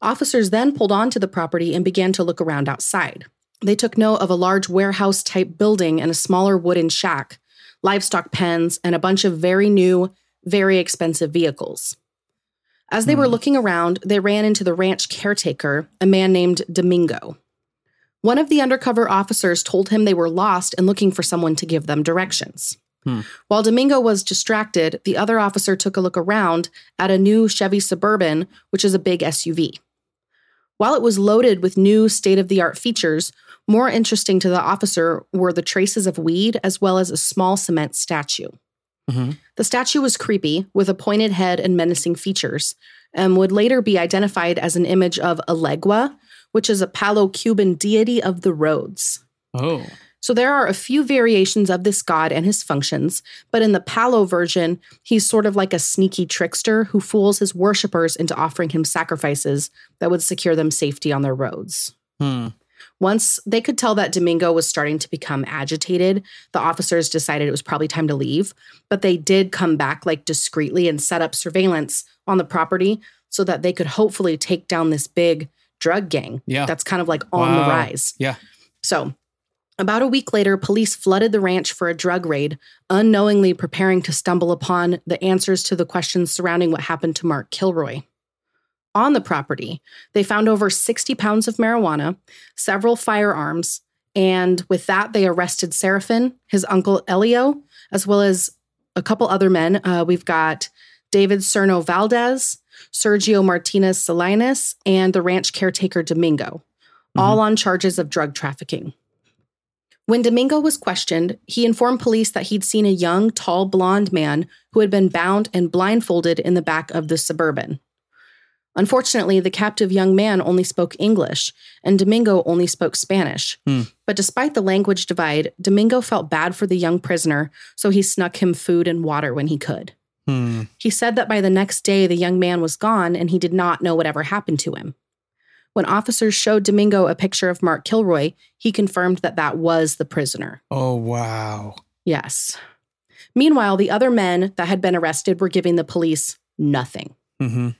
Officers then pulled onto the property and began to look around outside. They took note of a large warehouse-type building and a smaller wooden shack, livestock pens, and a bunch of very new, very expensive vehicles. As they were looking around, they ran into the ranch caretaker, a man named Domingo. One of the undercover officers told him they were lost and looking for someone to give them directions. Hmm. While Domingo was distracted, the other officer took a look around at a new Chevy Suburban, which is a big S U V. While it was loaded with new state-of-the-art features, more interesting to the officer were the traces of weed as well as a small cement statue. Mm-hmm. The statue was creepy, with a pointed head and menacing features, and would later be identified as an image of Elegua, which is a Palo Cuban deity of the roads. Oh. So there are a few variations of this god and his functions, but in the Palo version, he's sort of like a sneaky trickster who fools his worshippers into offering him sacrifices that would secure them safety on their roads. Hmm. Once they could tell that Domingo was starting to become agitated, the officers decided it was probably time to leave, but they did come back like discreetly and set up surveillance on the property so that they could hopefully take down this big drug gang yeah. that's kind of like on wow. the rise. Yeah. So about a week later, police flooded the ranch for a drug raid, unknowingly preparing to stumble upon the answers to the questions surrounding what happened to Mark Kilroy. On the property, they found over sixty pounds of marijuana, several firearms, and with that, they arrested Serafin, his uncle Elio, as well as a couple other men. Uh, we've got David Cerno Valdez, Sergio Martinez Salinas, and the ranch caretaker Domingo, mm-hmm. all on charges of drug trafficking. When Domingo was questioned, he informed police that he'd seen a young, tall, blonde man who had been bound and blindfolded in the back of the Suburban. Unfortunately, the captive young man only spoke English, and Domingo only spoke Spanish. Hmm. But despite the language divide, Domingo felt bad for the young prisoner, so he snuck him food and water when he could. Hmm. He said that by the next day, the young man was gone, and he did not know whatever happened to him. When officers showed Domingo a picture of Mark Kilroy, he confirmed that that was the prisoner. Oh, wow. Yes. Meanwhile, the other men that had been arrested were giving the police nothing. Mm-hmm.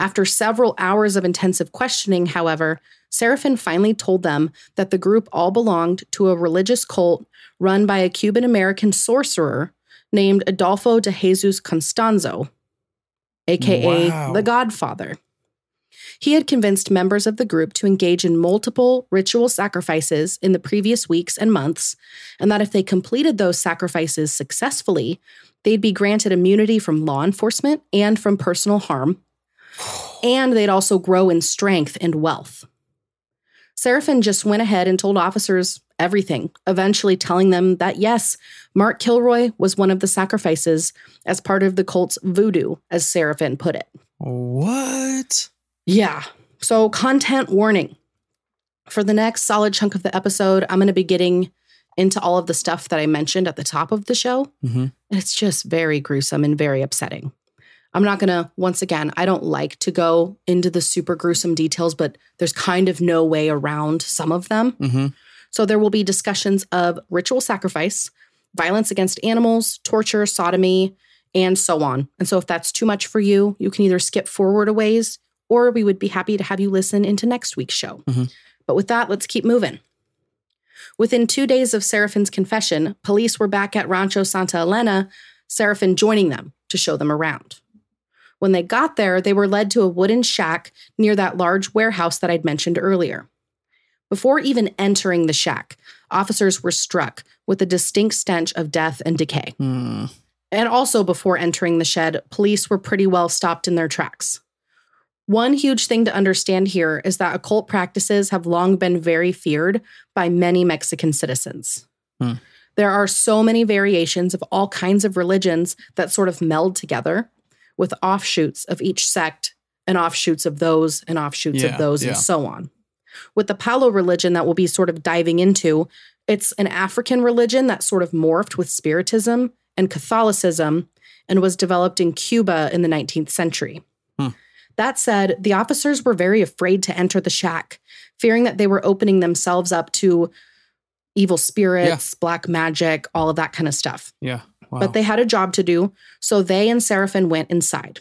After several hours of intensive questioning, however, Serafin finally told them that the group all belonged to a religious cult run by a Cuban-American sorcerer named Adolfo de Jesus Constanzo, a k a. Wow. the Godfather. He had convinced members of the group to engage in multiple ritual sacrifices in the previous weeks and months, and that if they completed those sacrifices successfully, they'd be granted immunity from law enforcement and from personal harm, and they'd also grow in strength and wealth. Serafin just went ahead and told officers everything, eventually telling them that, yes, Mark Kilroy was one of the sacrifices as part of the cult's voodoo, as Serafin put it. What? Yeah. So content warning. For the next solid chunk of the episode, I'm going to be getting into all of the stuff that I mentioned at the top of the show. Mm-hmm. It's just very gruesome and very upsetting. I'm not going to, once again, I don't like to go into the super gruesome details, but there's kind of no way around some of them. Mm-hmm. So there will be discussions of ritual sacrifice, violence against animals, torture, sodomy, and so on. And so if that's too much for you, you can either skip forward a ways, or we would be happy to have you listen into next week's show. Mm-hmm. But with that, let's keep moving. Within two days of Serafin's confession, police were back at Rancho Santa Elena, Serafin joining them to show them around. When they got there, they were led to a wooden shack near that large warehouse that I'd mentioned earlier. Before even entering the shack, officers were struck with a distinct stench of death and decay. Mm. And also before entering the shed, police were pretty well stopped in their tracks. One huge thing to understand here is that occult practices have long been very feared by many Mexican citizens. Hmm. There are so many variations of all kinds of religions that sort of meld together with offshoots of each sect and offshoots of those and offshoots yeah, of those yeah. and so on. With the Palo religion that we'll be sort of diving into, it's an African religion that sort of morphed with Spiritism and Catholicism and was developed in Cuba in the nineteenth century. Hmm. That said, the officers were very afraid to enter the shack, fearing that they were opening themselves up to evil spirits, yeah. black magic, all of that kind of stuff. Yeah. Wow. But they had a job to do, so they and Serafin went inside.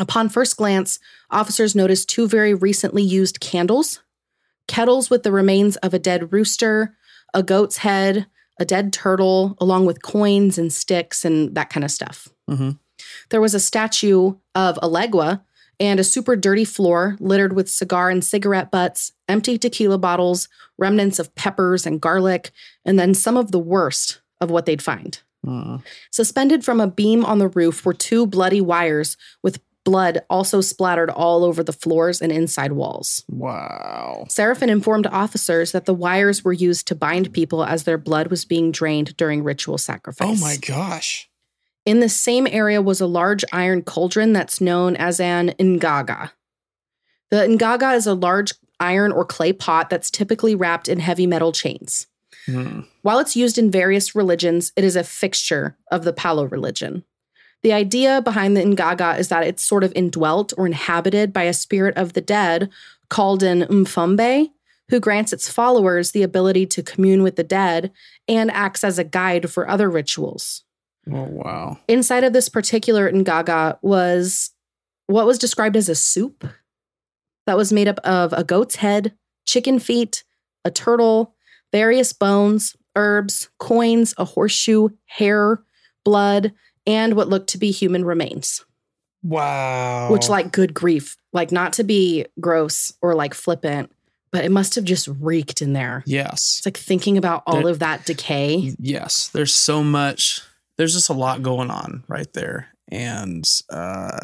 Upon first glance, officers noticed two very recently used candles, kettles with the remains of a dead rooster, a goat's head, a dead turtle, along with coins and sticks and that kind of stuff. Mm-hmm. There was a statue of Elegua and a super dirty floor littered with cigar and cigarette butts, empty tequila bottles, remnants of peppers and garlic, and then some of the worst of what they'd find. Mm. Suspended from a beam on the roof were two bloody wires with blood also splattered all over the floors and inside walls. Wow. Serafin informed officers that the wires were used to bind people as their blood was being drained during ritual sacrifice. Oh my gosh. In the same area was a large iron cauldron that's known as an Nganga. The Nganga is a large iron or clay pot that's typically wrapped in heavy metal chains. Mm. While it's used in various religions, it is a fixture of the Palo religion. The idea behind the Nganga is that it's sort of indwelt or inhabited by a spirit of the dead called an Mfombe, who grants its followers the ability to commune with the dead and acts as a guide for other rituals. Oh, wow. Inside of this particular Nganga was what was described as a soup that was made up of a goat's head, chicken feet, a turtle, various bones, herbs, coins, a horseshoe, hair, blood, and what looked to be human remains. Wow. Which, like, good grief. Like, not to be gross or, like, flippant, but it must have just reeked in there. Yes. It's like thinking about all there, of that decay. Yes. There's so much. There's just a lot going on right there. And uh,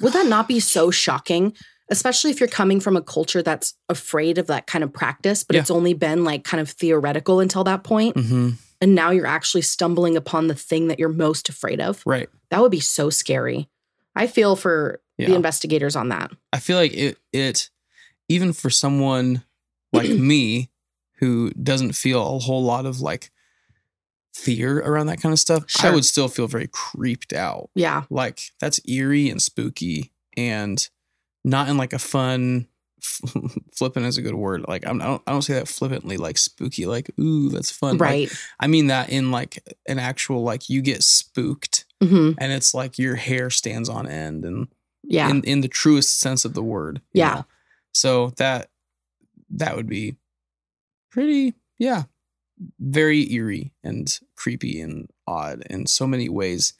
would that not be so shocking? Especially if you're coming from a culture that's afraid of that kind of practice, but yeah. It's only been, like, kind of theoretical until that point. Mm-hmm. And now you're actually stumbling upon the thing that you're most afraid of. Right. That would be so scary. I feel for yeah. the investigators on that. I feel like it, it even for someone like me who doesn't feel a whole lot of, like, fear around that kind of stuff, sure. I would still feel very creeped out. Yeah. Like, that's eerie and spooky and not in, like, a fun... Flippant is a good word. Like, I'm, I don't, I don't say that flippantly. Like, spooky. Like, ooh, that's fun. Right. Like, I mean that in, like, an actual, like, you get spooked, mm-hmm. and it's like your hair stands on end, and yeah, in, in the truest sense of the word. Yeah. Know? So that that would be pretty, yeah, very eerie and creepy and odd in so many ways.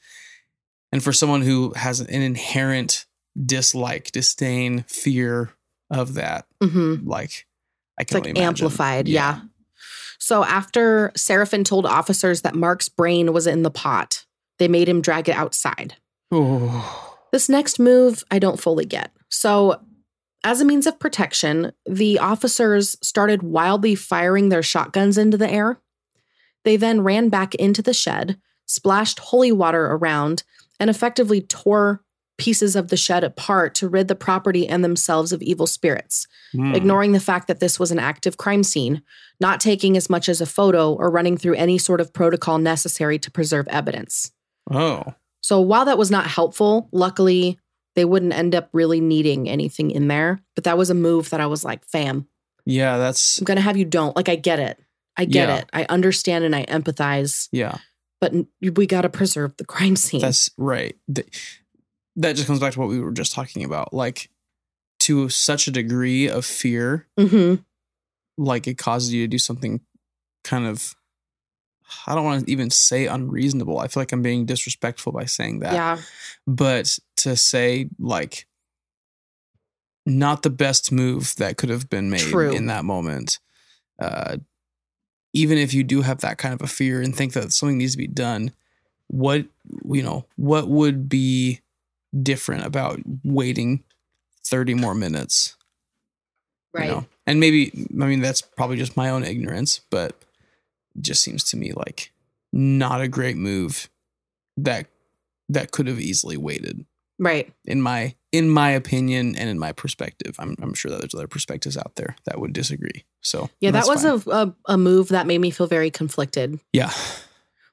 And for someone who has an inherent dislike, disdain, fear of that, mm-hmm. like, I can it's like only amplified, yeah. yeah. So after Serafin told officers that Mark's brain was in the pot, they made him drag it outside. Ooh. This next move, I don't fully get. So as a means of protection, the officers started wildly firing their shotguns into the air. They then ran back into the shed, splashed holy water around, and effectively tore pieces of the shed apart to rid the property and themselves of evil spirits, mm. ignoring the fact that this was an active crime scene, not taking as much as a photo or running through any sort of protocol necessary to preserve evidence. Oh. So while that was not helpful, luckily they wouldn't end up really needing anything in there. But that was a move that I was like, fam. Yeah, that's... I'm going to have you don't. Like, I get it. I get yeah. it. I understand and I empathize. Yeah. But we got to preserve the crime scene. That's right. The- That just comes back to what we were just talking about. Like, to such a degree of fear, mm-hmm. like, it causes you to do something kind of, I don't want to even say unreasonable. I feel like I'm being disrespectful by saying that. Yeah. But to say, like, not the best move that could have been made True. In that moment. Uh, even if you do have that kind of a fear and think that something needs to be done, what, you know, what would be different about waiting thirty more minutes? Right. You know? And maybe, I mean, that's probably just my own ignorance, but it just seems to me like not a great move that that could have easily waited. Right. In my in my opinion and in my perspective. I'm I'm sure that there's other perspectives out there that would disagree. So yeah, that was a, a a move that made me feel very conflicted. Yeah.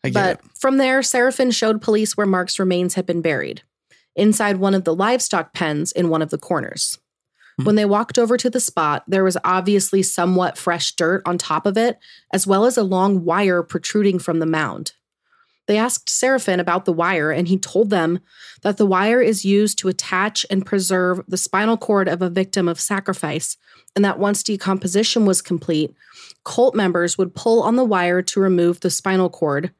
I get but it. From there, Serafin showed police where Mark's remains had been buried, inside one of the livestock pens in one of the corners. Mm. When they walked over to the spot, there was obviously somewhat fresh dirt on top of it, as well as a long wire protruding from the mound. They asked Serafin about the wire, and he told them that the wire is used to attach and preserve the spinal cord of a victim of sacrifice, and that once decomposition was complete, cult members would pull on the wire to remove the spinal cord.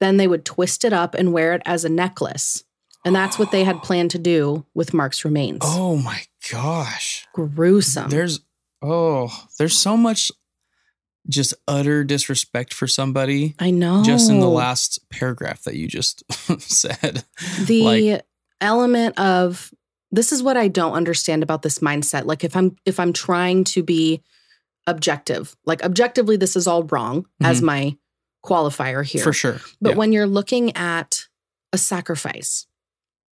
Then they would twist it up and wear it as a necklace. And that's what they had planned to do with Mark's remains. Oh, my gosh. Gruesome. There's, oh, there's so much just utter disrespect for somebody. I know. Just in the last paragraph that you just said. The like, element of, this is what I don't understand about this mindset. Like if I'm, if I'm trying to be objective, like objectively, this is all wrong mm-hmm. as my qualifier here. For sure. But yeah. when you're looking at a sacrifice,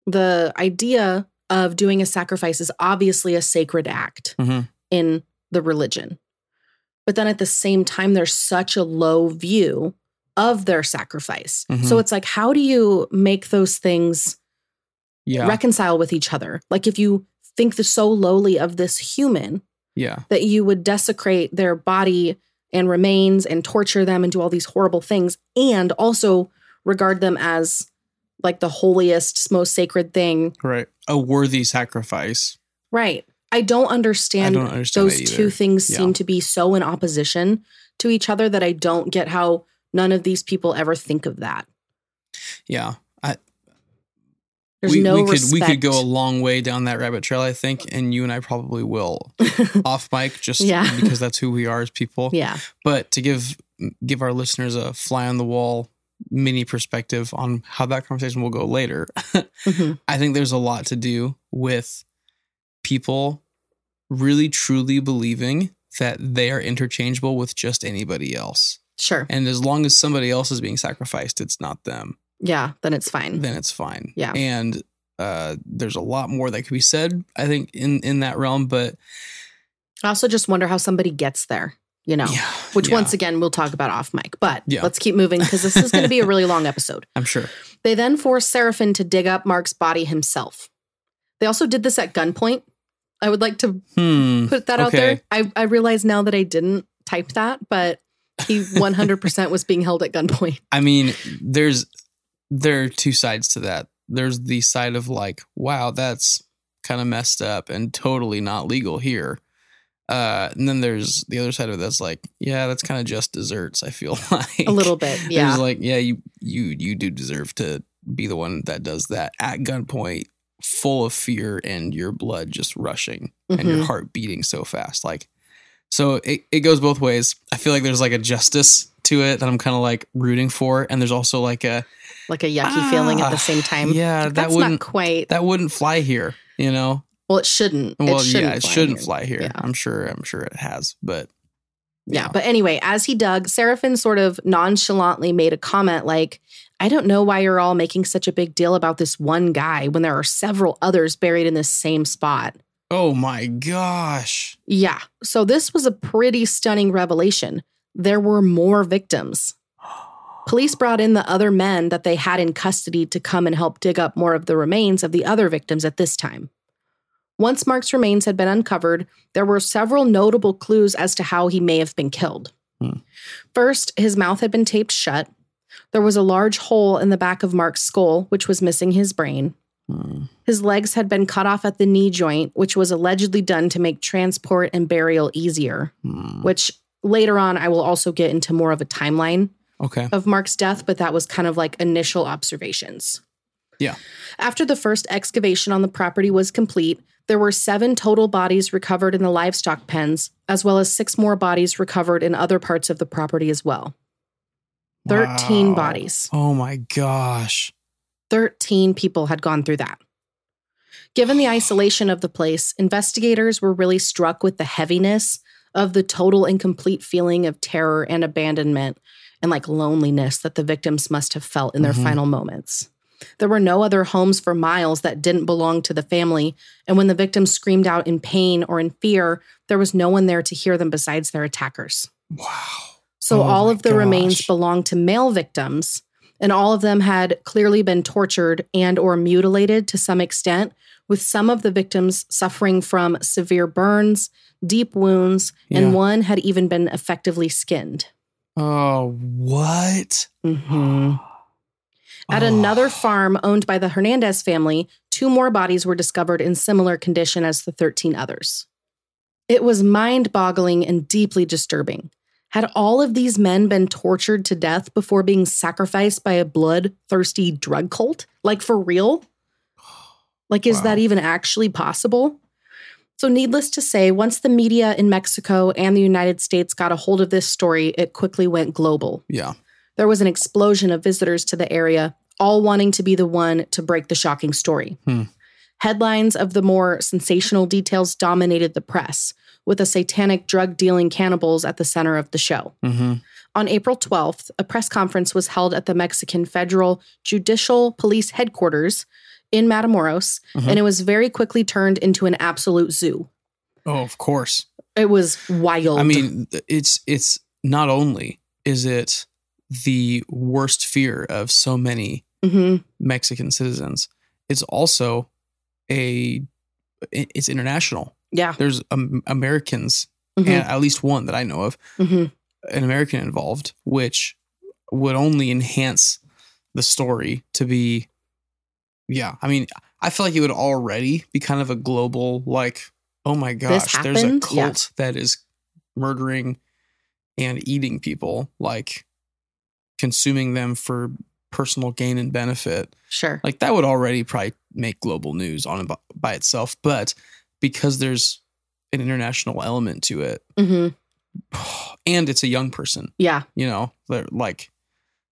the idea of doing a sacrifice is obviously a sacred act mm-hmm. in the religion. But then at the same time, there's such a low view of their sacrifice. Mm-hmm. So it's like, how do you make those things yeah. reconcile with each other? Like if you think the so lowly of this human yeah. that you would desecrate their body and remains and torture them and do all these horrible things and also regard them as like the holiest, most sacred thing. Right. A worthy sacrifice. Right. I don't understand, I don't understand those two things yeah. seem to be so in opposition to each other that I don't get how none of these people ever think of that. Yeah. I, There's we, no we could, we could go a long way down that rabbit trail, I think, and you and I probably will off mic just yeah. because that's who we are as people. Yeah. But to give give our listeners a fly on the wall mini perspective on how that conversation will go later. mm-hmm. I think there's a lot to do with people really truly believing that they are interchangeable with just anybody else. Sure. And as long as somebody else is being sacrificed, it's not them. Yeah. Then it's fine. Then it's fine. Yeah. And uh, there's a lot more that could be said, I think, in, in that realm. But I also just wonder how somebody gets there. You know, yeah, which yeah. once again, we'll talk about off mic, but yeah. let's keep moving because this is going to be a really long episode. I'm sure. They then forced Serafin to dig up Mark's body himself. They also did this at gunpoint. I would like to hmm, put that okay. out there. I, I realize now that I didn't type that, but he one hundred percent was being held at gunpoint. I mean, there's there are two sides to that. There's the side of like, wow, that's kind of messed up and totally not legal here. Uh, and then there's the other side of it that's like, yeah, that's kind of just desserts, I feel like. A little bit, yeah. There's like, yeah, you you you do deserve to be the one that does that at gunpoint, full of fear and your blood just rushing mm-hmm. and your heart beating so fast. Like, so it, it goes both ways. I feel like there's like a justice to it that I'm kind of like rooting for. And there's also like a... Like a yucky ah, feeling at the same time. Yeah, like, that wouldn't... Not quite... That wouldn't fly here, you know? Well, it shouldn't. Well, it shouldn't yeah, it fly shouldn't here. fly here. Yeah. I'm sure. I'm sure it has, but yeah. yeah. But anyway, as he dug, Serafin sort of nonchalantly made a comment like, "I don't know why you're all making such a big deal about this one guy when there are several others buried in this same spot." Oh my gosh! Yeah. So this was a pretty stunning revelation. There were more victims. Police brought in the other men that they had in custody to come and help dig up more of the remains of the other victims at this time. Once Mark's remains had been uncovered, there were several notable clues as to how he may have been killed. Hmm. First, his mouth had been taped shut. There was a large hole in the back of Mark's skull, which was missing his brain. Hmm. His legs had been cut off at the knee joint, which was allegedly done to make transport and burial easier, hmm. which later on I will also get into more of a timeline okay. of Mark's death, but that was kind of like initial observations. Yeah. After the first excavation on the property was complete, there were seven total bodies recovered in the livestock pens, as well as six more bodies recovered in other parts of the property as well. thirteen wow. bodies. Oh my gosh. thirteen people had gone through that. Given the isolation of the place, investigators were really struck with the heaviness of the total and complete feeling of terror and abandonment and like loneliness that the victims must have felt in their mm-hmm. final moments. There were no other homes for miles that didn't belong to the family, and when the victims screamed out in pain or in fear, there was no one there to hear them besides their attackers. Wow. So oh all of the gosh. remains belonged to male victims, and all of them had clearly been tortured and or mutilated to some extent, with some of the victims suffering from severe burns, deep wounds, yeah. and one had even been effectively skinned. Oh, what? Mm-hmm. At oh. another farm owned by the Hernandez family, two more bodies were discovered in similar condition as the thirteen others. It was mind-boggling and deeply disturbing. Had all of these men been tortured to death before being sacrificed by a bloodthirsty drug cult? Like, for real? Like, is wow. that even actually possible? So needless to say, once the media in Mexico and the United States got a hold of this story, it quickly went global. Yeah. There was an explosion of visitors to the area, all wanting to be the one to break the shocking story. Hmm. Headlines of the more sensational details dominated the press, with the satanic drug-dealing cannibals at the center of the show. Mm-hmm. On April twelfth, a press conference was held at the Mexican Federal Judicial Police Headquarters in Matamoros, mm-hmm. and it was very quickly turned into an absolute zoo. Oh, of course. It was wild. I mean, it's it's not only is it the worst fear of so many mm-hmm. Mexican citizens, it's also a, it's international. Yeah. There's um, Americans, mm-hmm. and at least one that I know of, mm-hmm. an American involved, which would only enhance the story to be, yeah. I mean, I feel like it would already be kind of a global, like, oh my gosh, there's a cult yeah. that is murdering and eating people, like consuming them for personal gain and benefit. Sure. Like that would already probably make global news on by itself, but because there's an international element to it, mm-hmm. and it's a young person. Yeah. You know, they're like,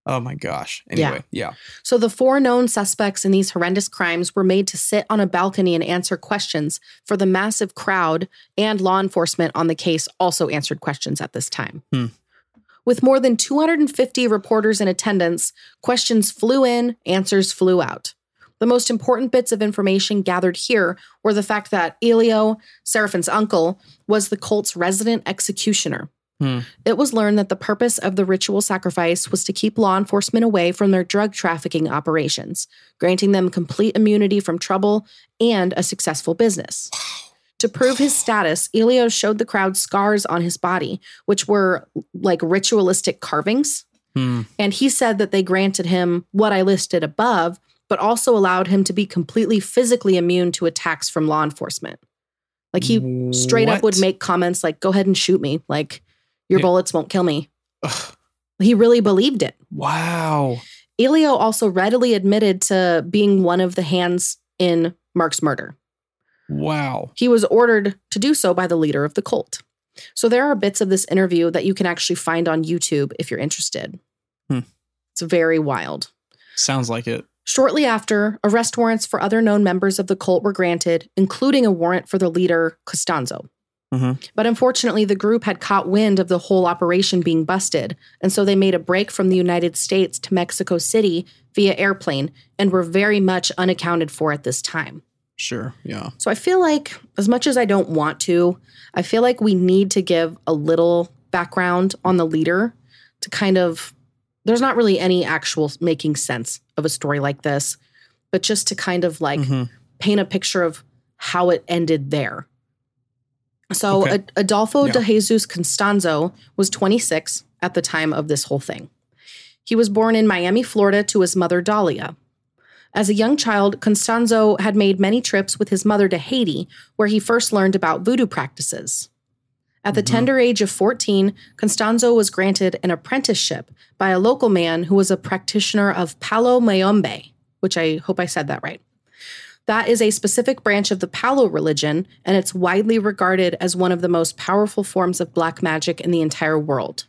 oh my gosh. Anyway, yeah. yeah. So the four known suspects in these horrendous crimes were made to sit on a balcony and answer questions for the massive crowd, and law enforcement on the case also answered questions at this time. Hmm. With more than two hundred fifty reporters in attendance, questions flew in, answers flew out. The most important bits of information gathered here were the fact that Elio, Serafin's uncle, was the cult's resident executioner. Hmm. It was learned that the purpose of the ritual sacrifice was to keep law enforcement away from their drug trafficking operations, granting them complete immunity from trouble and a successful business. To prove his status, Elio showed the crowd scars on his body, which were like ritualistic carvings. Hmm. And he said that they granted him what I listed above, but also allowed him to be completely physically immune to attacks from law enforcement. Like he straight what? up would make comments like, go ahead and shoot me. Like your yeah. bullets won't kill me. Ugh. He really believed it. Wow. Elio also readily admitted to being one of the hands in Mark's murder. Wow. He was ordered to do so by the leader of the cult. So there are bits of this interview that you can actually find on YouTube if you're interested. Hmm. It's very wild. Sounds like it. Shortly after, arrest warrants for other known members of the cult were granted, including a warrant for the leader, Costanzo. Mm-hmm. But unfortunately, the group had caught wind of the whole operation being busted, and so they made a break from the United States to Mexico City via airplane and were very much unaccounted for at this time. Sure. Yeah. So I feel like as much as I don't want to, I feel like we need to give a little background on the leader to kind of, there's not really any actual making sense of a story like this, but just to kind of like mm-hmm. paint a picture of how it ended there. So okay. Adolfo yeah. de Jesus Constanzo was twenty-six at the time of this whole thing. He was born in Miami, Florida to his mother, Dahlia. As a young child, Constanzo had made many trips with his mother to Haiti, where he first learned about voodoo practices. At the mm-hmm. tender age of fourteen, Constanzo was granted an apprenticeship by a local man who was a practitioner of Palo Mayombe, which I hope I said that right. That is a specific branch of the Palo religion, and it's widely regarded as one of the most powerful forms of black magic in the entire world.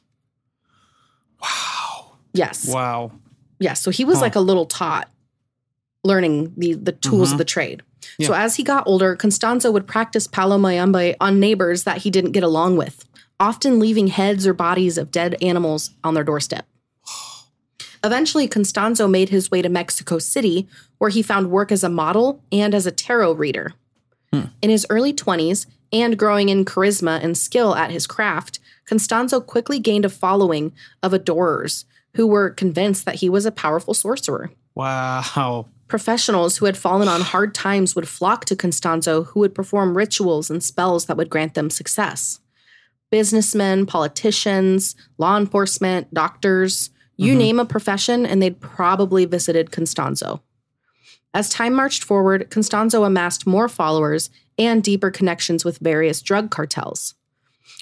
Wow. Yes. Wow. Yes. So he was huh. like a little tot. Learning the, the tools mm-hmm. of the trade. Yeah. So as he got older, Constanzo would practice Palo Mayombe on neighbors that he didn't get along with, often leaving heads or bodies of dead animals on their doorstep. Eventually, Constanzo made his way to Mexico City, where he found work as a model and as a tarot reader. Hmm. In his early twenties, and growing in charisma and skill at his craft, Constanzo quickly gained a following of adorers who were convinced that he was a powerful sorcerer. Wow. Professionals who had fallen on hard times would flock to Constanzo, who would perform rituals and spells that would grant them success. Businessmen, politicians, law enforcement, doctors, You mm-hmm. name a profession, and they'd probably visited Constanzo. As time marched forward, Constanzo amassed more followers and deeper connections with various drug cartels.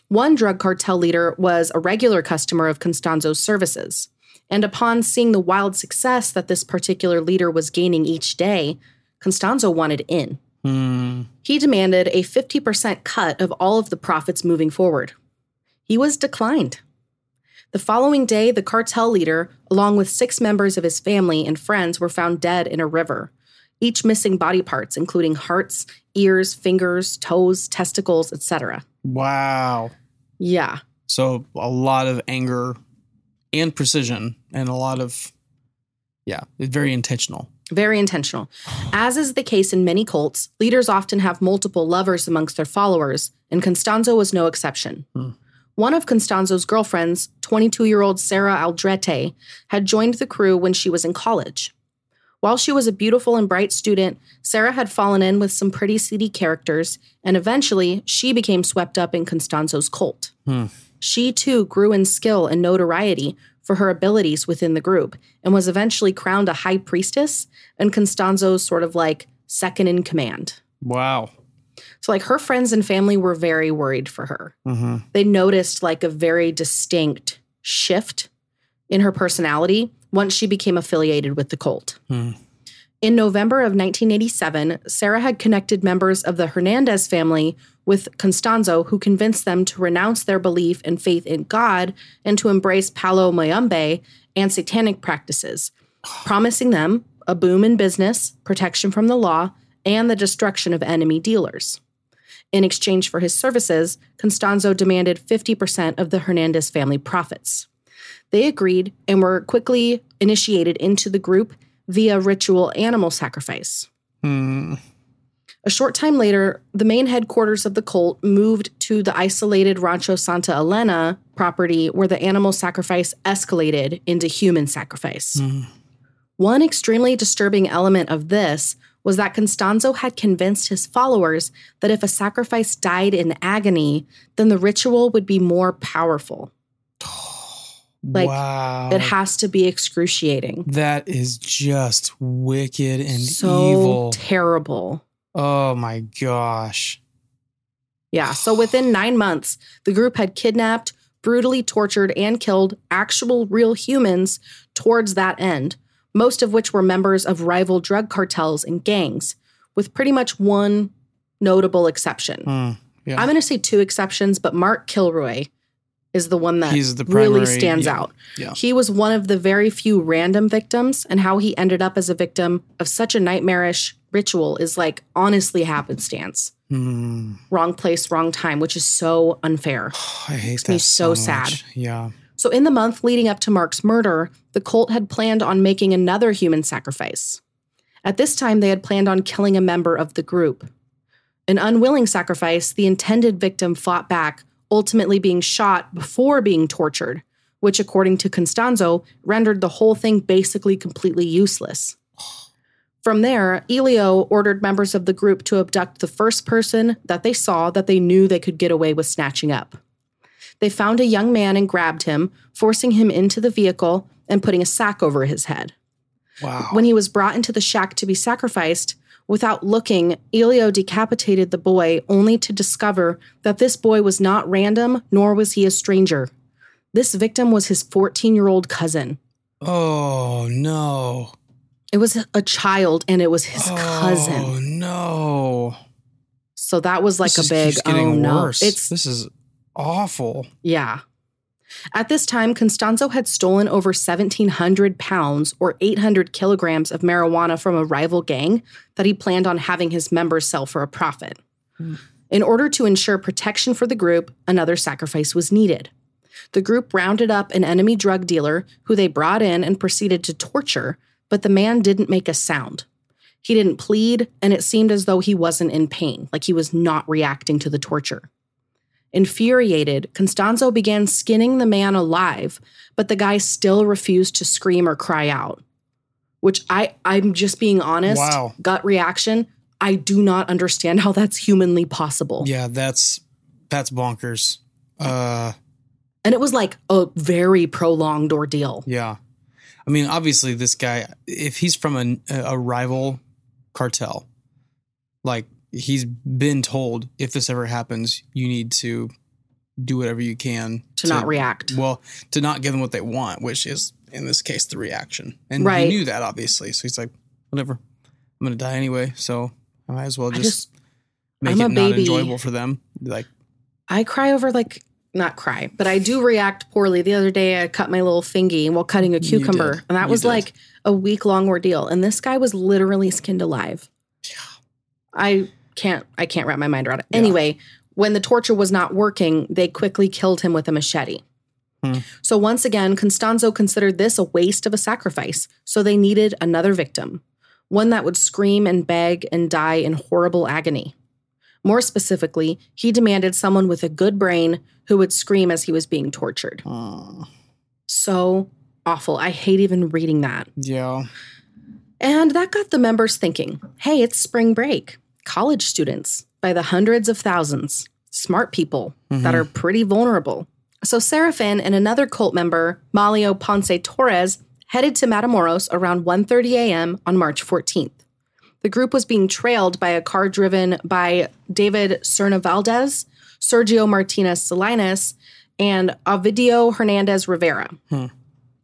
One drug cartel leader was a regular customer of Constanzo's services, and upon seeing the wild success that this particular leader was gaining each day, Constanzo wanted in. Mm. He demanded a fifty percent cut of all of the profits moving forward. He was declined. The following day, the cartel leader, along with six members of his family and friends, were found dead in a river, each missing body parts, including hearts, ears, fingers, toes, testicles, et cetera. Wow. Yeah. So a lot of anger and precision and a lot of, yeah, very intentional. Very intentional. As is the case in many cults, leaders often have multiple lovers amongst their followers, and Constanzo was no exception. Hmm. One of Constanzo's girlfriends, twenty-two-year-old Sarah Aldrete, had joined the crew when she was in college. While she was a beautiful and bright student, Sarah had fallen in with some pretty seedy characters, and eventually she became swept up in Constanzo's cult. Hmm. She, too, grew in skill and notoriety for her abilities within the group and was eventually crowned a high priestess and Constanzo's sort of like second in command. Wow. So, like, her friends and family were very worried for her. Mm-hmm. They noticed, like, a very distinct shift in her personality once she became affiliated with the cult. Mm. In November of nineteen eighty-seven, Sarah had connected members of the Hernandez family with Constanzo, who convinced them to renounce their belief and faith in God and to embrace Palo Mayombe and satanic practices, promising them a boom in business, protection from the law, and the destruction of enemy dealers. In exchange for his services, Constanzo demanded fifty percent of the Hernandez family profits. They agreed and were quickly initiated into the group via ritual animal sacrifice. Mm. A short time later, the main headquarters of the cult moved to the isolated Rancho Santa Elena property where the animal sacrifice escalated into human sacrifice. Mm. One extremely disturbing element of this was that Constanzo had convinced his followers that if a sacrifice died in agony, then the ritual would be more powerful. Like, wow. It has to be excruciating. That is just wicked and so evil. So terrible. Oh, my gosh. Yeah, so within nine months, the group had kidnapped, brutally tortured, and killed actual real humans towards that end, most of which were members of rival drug cartels and gangs, with pretty much one notable exception. Mm, yeah. I'm going to say two exceptions, but Mark Kilroy is the one that He's the primary, really stands yeah, out. Yeah. He was one of the very few random victims, and how he ended up as a victim of such a nightmarish ritual is, like, honestly happenstance. Mm. Wrong place, wrong time, which is so unfair. Oh, I hate Makes that me so, so sad. Much. Yeah. So in the month leading up to Mark's murder, the cult had planned on making another human sacrifice. At this time, they had planned on killing a member of the group. An unwilling sacrifice, the intended victim fought back, ultimately being shot before being tortured, which, according to Constanzo, rendered the whole thing basically completely useless. From there, Elio ordered members of the group to abduct the first person that they saw that they knew they could get away with snatching up. They found a young man and grabbed him, forcing him into the vehicle and putting a sack over his head. Wow. When he was brought into the shack to be sacrificed, without looking, Elio decapitated the boy, only to discover that this boy was not random, nor was he a stranger. This victim was his fourteen-year-old cousin. Oh, no. It was a child, and it was his oh, cousin. Oh, no. So that was like this a big, oh, no. Worse. It's, this is... awful. Yeah. At this time, Constanzo had stolen over seventeen hundred pounds or eight hundred kilograms of marijuana from a rival gang that he planned on having his members sell for a profit. Mm. In order to ensure protection for the group, another sacrifice was needed. The group rounded up an enemy drug dealer who they brought in and proceeded to torture, but the man didn't make a sound. He didn't plead, and it seemed as though he wasn't in pain, like he was not reacting to the torture. Infuriated, Constanzo began skinning the man alive, but the guy still refused to scream or cry out. Which I, I'm just being honest, wow. Gut reaction, I do not understand how that's humanly possible. Yeah, that's that's bonkers. Uh, and it was like a very prolonged ordeal. Yeah. I mean, obviously this guy, if he's from a, a rival cartel, like he's been told, if this ever happens, you need to do whatever you can to, to not react. Well, to not give them what they want, which is in this case, the reaction. And right. he knew that obviously. So he's like, whatever, I'm going to die anyway. So I might as well just, just make I'm it not baby. enjoyable for them. Like I cry over like, Not cry, but I do react poorly. The other day, I cut my little fingy while cutting a cucumber, and that you was did. like a week-long ordeal. And this guy was literally skinned alive. Yeah. I can't, I can't wrap my mind around it. Yeah. Anyway, when the torture was not working, they quickly killed him with a machete. Hmm. So once again, Constanzo considered this a waste of a sacrifice. So they needed another victim, one that would scream and beg and die in horrible agony. More specifically, he demanded someone with a good brain who would scream as he was being tortured. Uh, so awful. I hate even reading that. Yeah. And that got the members thinking, hey, it's spring break. College students by the hundreds of thousands. Smart people mm-hmm. that are pretty vulnerable. So Serafin and another cult member, Malio Ponce Torres, headed to Matamoros around one thirty a.m. on March fourteenth. The group was being trailed by a car driven by David Cerna Valdez, Sergio Martinez Salinas, and Ovidio Hernandez Rivera. Hmm.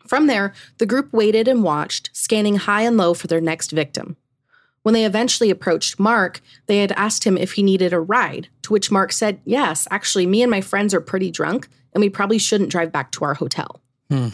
From there, the group waited and watched, scanning high and low for their next victim. When they eventually approached Mark, they had asked him if he needed a ride, to which Mark said, yes, actually, me and my friends are pretty drunk, and we probably shouldn't drive back to our hotel. Hmm.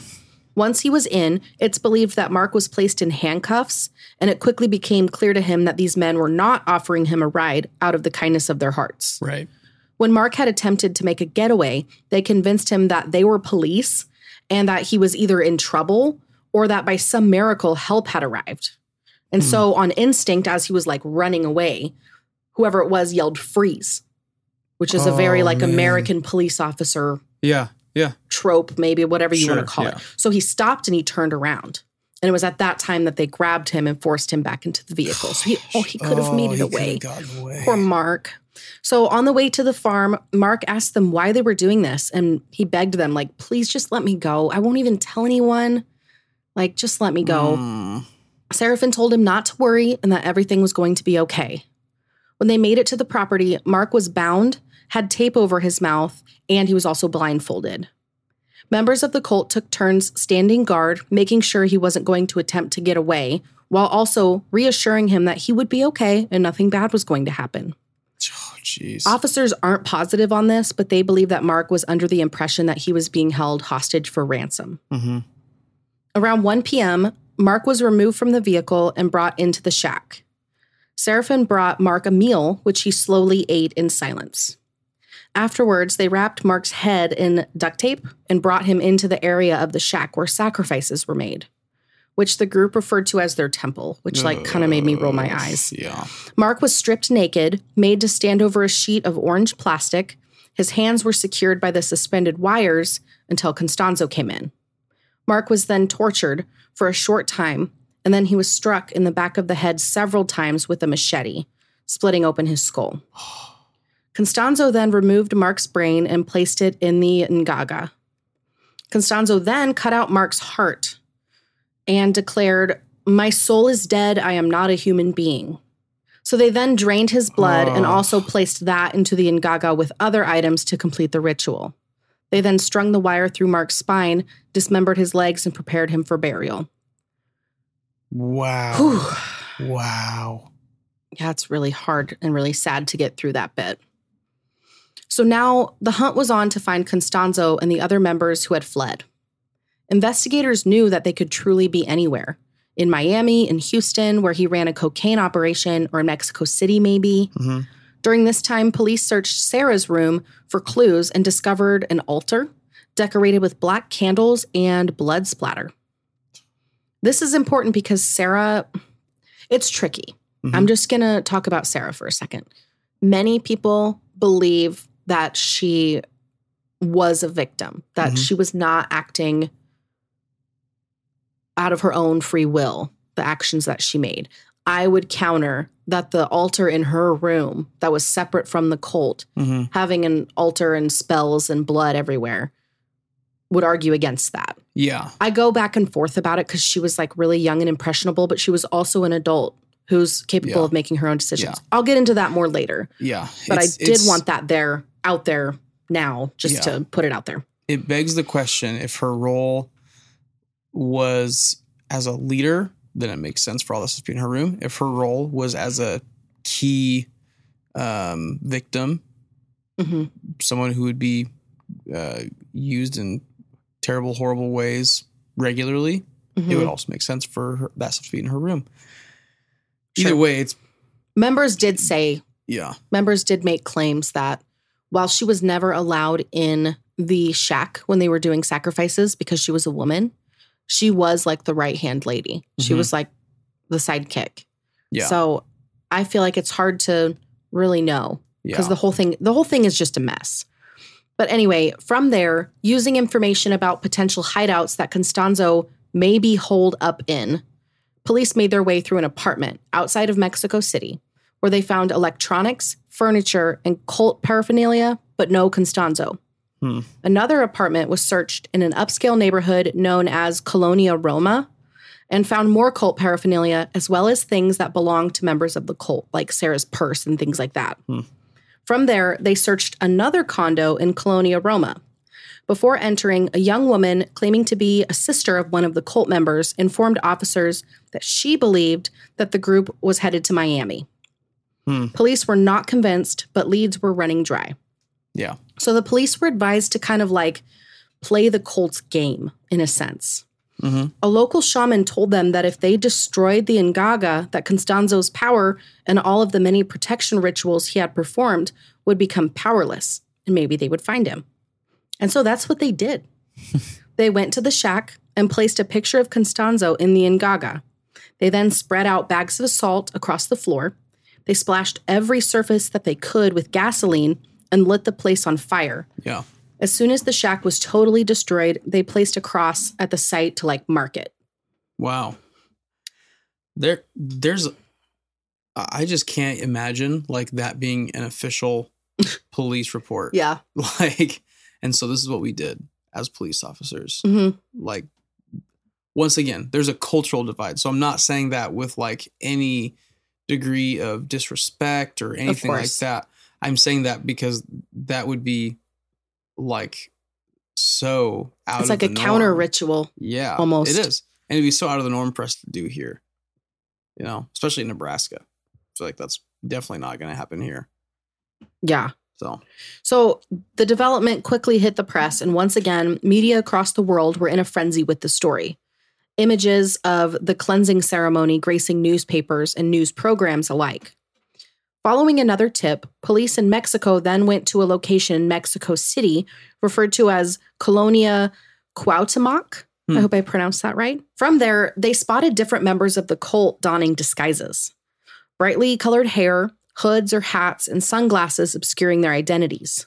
Once he was in, it's believed that Mark was placed in handcuffs, and it quickly became clear to him that these men were not offering him a ride out of the kindness of their hearts. Right. When Mark had attempted to make a getaway, they convinced him that they were police and that he was either in trouble or that by some miracle help had arrived. And mm. so on instinct, as he was like running away, whoever it was yelled freeze, which is oh, a very like man. American police officer. Yeah. Yeah. Trope, maybe whatever you sure, want to call yeah. it. So he stopped and he turned around. And it was at that time that they grabbed him and forced him back into the vehicle. So he, oh, he could have oh, made it away. away. Poor Mark. So on the way to the farm, Mark asked them why they were doing this. And he begged them, like, please just let me go. I won't even tell anyone. Like, just let me go. Mm. Serafin told him not to worry and that everything was going to be okay. When they made it to the property, Mark was bound, had tape over his mouth, and he was also blindfolded. Members of the cult took turns standing guard, making sure he wasn't going to attempt to get away, while also reassuring him that he would be okay and nothing bad was going to happen. Oh, geez. Officers aren't positive on this, but they believe that Mark was under the impression that he was being held hostage for ransom. Mm-hmm. Around one p.m., Mark was removed from the vehicle and brought into the shack. Serafin brought Mark a meal, which he slowly ate in silence. Afterwards, they wrapped Mark's head in duct tape and brought him into the area of the shack where sacrifices were made, which the group referred to as their temple, which like uh, kind of made me roll my eyes. Yeah. Mark was stripped naked, made to stand over a sheet of orange plastic. His hands were secured by the suspended wires until Constanzo came in. Mark was then tortured for a short time, and then he was struck in the back of the head several times with a machete, splitting open his skull. Constanzo then removed Mark's brain and placed it in the Nganga. Constanzo then cut out Mark's heart and declared, "My soul is dead. I am not a human being." So they then drained his blood oh. and also placed that into the Nganga with other items to complete the ritual. They then strung the wire through Mark's spine, dismembered his legs, and prepared him for burial. Wow. Whew. Wow. Yeah, it's really hard and really sad to get through that bit. So now the hunt was on to find Constanzo and the other members who had fled. Investigators knew that they could truly be anywhere. In Miami, in Houston, where he ran a cocaine operation, or in Mexico City maybe. Mm-hmm. During this time, police searched Sarah's room for clues and discovered an altar decorated with black candles and blood splatter. This is important because Sarah, it's tricky. Mm-hmm. I'm just going to talk about Sarah for a second. Many people believe that she was a victim, that mm-hmm. she was not acting out of her own free will, the actions that she made. I would counter that the altar in her room that was separate from the cult, mm-hmm. having an altar and spells and blood everywhere, would argue against that. Yeah. I go back and forth about it because she was like really young and impressionable, but she was also an adult who's capable yeah. of making her own decisions. Yeah. I'll get into that more later. Yeah. But it's, I did want that there, out there now, just yeah. to put it out there. It begs the question, if her role was as a leader, then it makes sense for all this to be in her room. If her role was as a key um, victim, mm-hmm. someone who would be uh, used in terrible, horrible ways regularly, mm-hmm. it would also make sense for her, that stuff to be in her room. Either sure. way, it's... Members did say... Yeah. Members did make claims that while she was never allowed in the shack when they were doing sacrifices because she was a woman, she was like the right-hand lady. Mm-hmm. She was like the sidekick. Yeah. So I feel like it's hard to really know because yeah. the whole thing, the whole thing is just a mess. But anyway, from there, using information about potential hideouts that Constanzo may be holed up in, police made their way through an apartment outside of Mexico City where they found electronics, furniture, and cult paraphernalia, but no Constanzo. Hmm. Another apartment was searched in an upscale neighborhood known as Colonia Roma and found more cult paraphernalia as well as things that belonged to members of the cult, like Sarah's purse and things like that. Hmm. From there, they searched another condo in Colonia Roma. Before entering, a young woman claiming to be a sister of one of the cult members informed officers that she believed that the group was headed to Miami. Hmm. Police were not convinced, but leads were running dry. Yeah. So the police were advised to kind of like play the cult's game, in a sense. Mm-hmm. A local shaman told them that if they destroyed the Nganga, that Constanzo's power and all of the many protection rituals he had performed would become powerless, and maybe they would find him. And so that's what they did. They went to the shack and placed a picture of Constanzo in the Nganga. They then spread out bags of salt across the floor. They splashed every surface that they could with gasoline and lit the place on fire. Yeah. As soon as the shack was totally destroyed, they placed a cross at the site to like mark it. Wow. There, there's, I just can't imagine like that being an official police report. Yeah. Like, and so this is what we did as police officers. Mm-hmm. Like, once again, there's a cultural divide. So I'm not saying that with like any degree of disrespect or anything like that. I'm saying that because that would be like so out of the norm. It's like a counter ritual. Yeah, almost. It is. And it'd be so out of the norm for us to do here, you know, especially in Nebraska. I feel like that's definitely not going to happen here. Yeah. So. So the development quickly hit the press. And once again, media across the world were in a frenzy with the story. Images of the cleansing ceremony gracing newspapers and news programs alike. Following another tip, police in Mexico then went to a location in Mexico City referred to as Colonia Cuauhtemoc. Hmm. I hope I pronounced that right. From there, they spotted different members of the cult donning disguises. Brightly colored hair, hoods or hats, and sunglasses obscuring their identities.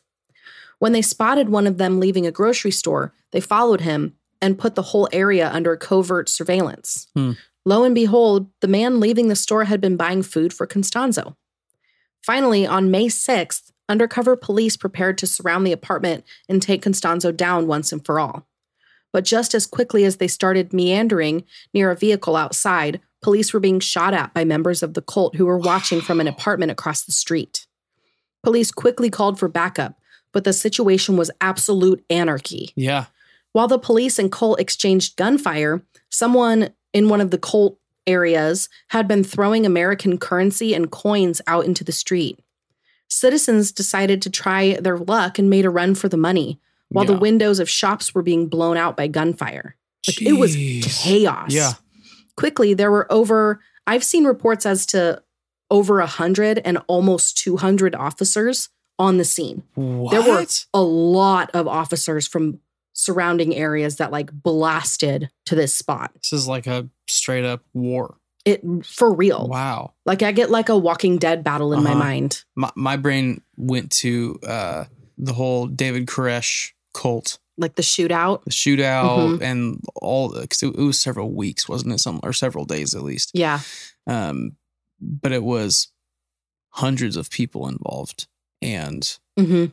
When they spotted one of them leaving a grocery store, they followed him and put the whole area under covert surveillance. Hmm. Lo and behold, the man leaving the store had been buying food for Constanzo. Finally, on May sixth, undercover police prepared to surround the apartment and take Constanzo down once and for all. But just as quickly as they started meandering near a vehicle outside, police were being shot at by members of the cult who were watching from an apartment across the street. Police quickly called for backup, but the situation was absolute anarchy. Yeah. While the police and cult exchanged gunfire, someone in one of the cult areas had been throwing American currency and coins out into the street. Citizens decided to try their luck and made a run for the money, while yeah. the windows of shops were being blown out by gunfire. Like, Jeez. It was chaos. Yeah. Quickly, there were over, I've seen reports as to over one hundred and almost two hundred officers on the scene. What? There were a lot of officers from surrounding areas that like blasted to this spot. This is like a straight up war. It for real. Wow. Like I get like a Walking Dead battle in uh-huh. my mind. My, my brain went to uh, the whole David Koresh cult. Like the shootout. The shootout mm-hmm. and all, because it, it was several weeks, wasn't it? Some, or several days at least. Yeah. Um, but it was hundreds of people involved and mm-hmm.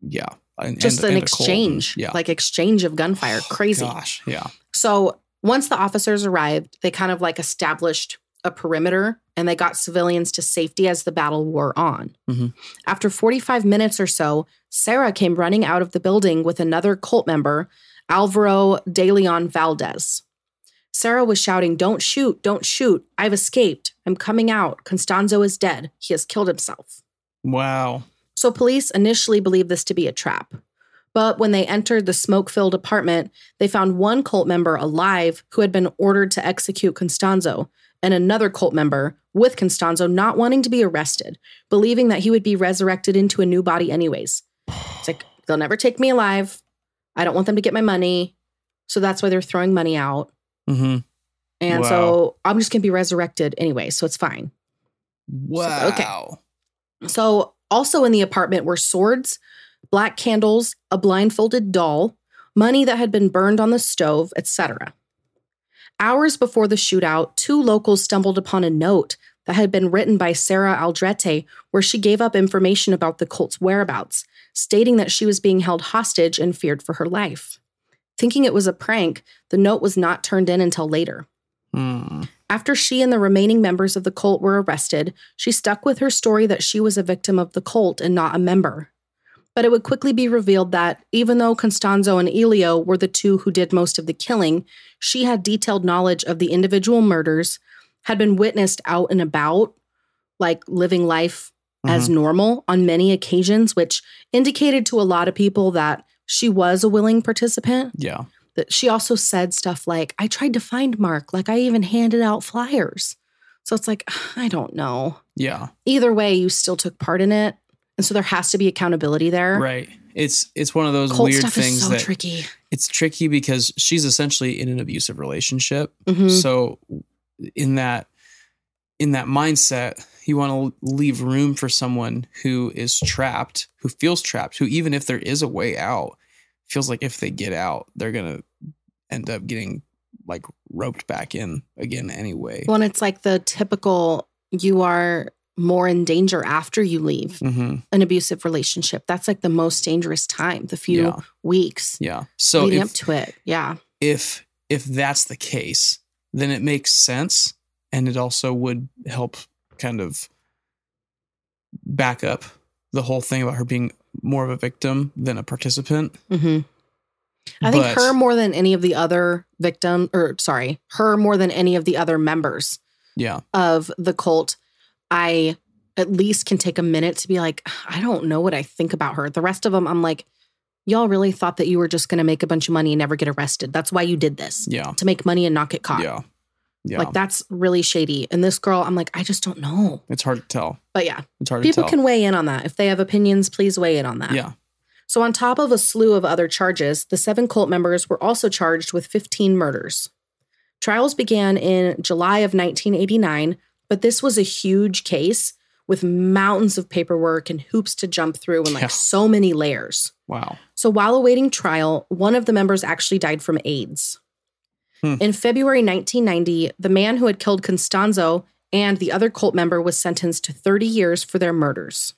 yeah. And, Just and, an and exchange, yeah. like exchange of gunfire. Oh, crazy. Gosh, yeah. So once the officers arrived, they kind of like established a perimeter and they got civilians to safety as the battle wore on. Mm-hmm. After forty-five minutes or so, Sarah came running out of the building with another cult member, Alvaro De Leon Valdez. Sarah was shouting, "Don't shoot, don't shoot. I've escaped. I'm coming out. Constanzo is dead. He has killed himself." Wow. So police initially believed this to be a trap. But when they entered the smoke-filled apartment, they found one cult member alive who had been ordered to execute Constanzo, and another cult member with Constanzo not wanting to be arrested, believing that he would be resurrected into a new body anyways. It's like, they'll never take me alive. I don't want them to get my money. So that's why they're throwing money out. Mm-hmm. And wow. so I'm just going to be resurrected anyway, so it's fine. Wow. So, okay. So also in the apartment were swords, black candles, a blindfolded doll, money that had been burned on the stove, et cetera. Hours before the shootout, two locals stumbled upon a note that had been written by Sarah Aldrete, where she gave up information about the cult's whereabouts, stating that she was being held hostage and feared for her life. Thinking it was a prank, the note was not turned in until later. Mm. After she and the remaining members of the cult were arrested, she stuck with her story that she was a victim of the cult and not a member. But it would quickly be revealed that, even though Constanzo and Elio were the two who did most of the killing, she had detailed knowledge of the individual murders, had been witnessed out and about, like living life mm-hmm. as normal on many occasions, which indicated to a lot of people that she was a willing participant. Yeah. That she also said stuff like, "I tried to find Mark. Like, I even handed out flyers." So it's like, I don't know. Yeah. Either way, you still took part in it. And so there has to be accountability there. Right. It's it's one of those Cold weird stuff things is so that tricky. It's tricky because she's essentially in an abusive relationship. Mm-hmm. So in that in that mindset, you want to leave room for someone who is trapped, who feels trapped, who even if there is a way out, feels like if they get out, they're going to end up getting like roped back in again anyway. Well, and it's like the typical, you are more in danger after you leave mm-hmm. an abusive relationship. That's like the most dangerous time, the few yeah. weeks yeah. So leading if, up to it. Yeah. If, if that's the case, then it makes sense. And it also would help kind of back up the whole thing about her being more of a victim than a participant. Mm-hmm. I but, think her more than any of the other victim, or sorry, her more than any of the other members yeah. of the cult, I at least can take a minute to be like, I don't know what I think about her. The rest of them, I'm like, y'all really thought that you were just going to make a bunch of money and never get arrested. That's why you did this. Yeah. To make money and not get caught. Yeah. Yeah. Like, that's really shady. And this girl, I'm like, I just don't know. It's hard to tell. But yeah. It's hard to tell. People can weigh in on that. If they have opinions, please weigh in on that. Yeah. So on top of a slew of other charges, the seven cult members were also charged with fifteen murders. Trials began in July of nineteen eighty-nine, but this was a huge case with mountains of paperwork and hoops to jump through and like yeah. so many layers. Wow. So while awaiting trial, one of the members actually died from AIDS. In February nineteen ninety, the man who had killed Constanzo and the other cult member was sentenced to thirty years for their murders.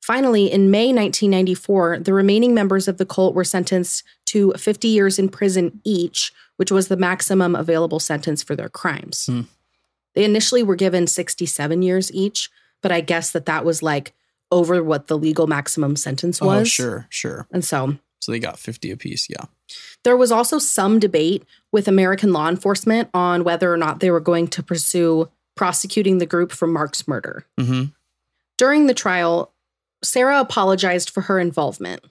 Finally, in May nineteen ninety-four, the remaining members of the cult were sentenced to fifty years in prison each, which was the maximum available sentence for their crimes. Hmm. They initially were given sixty-seven years each, but I guess that that was like over what the legal maximum sentence was. Oh, sure, sure. And so... So they got fifty apiece, yeah. There was also some debate with American law enforcement on whether or not they were going to pursue prosecuting the group for Mark's murder. Mm-hmm. During the trial, Sarah apologized for her involvement.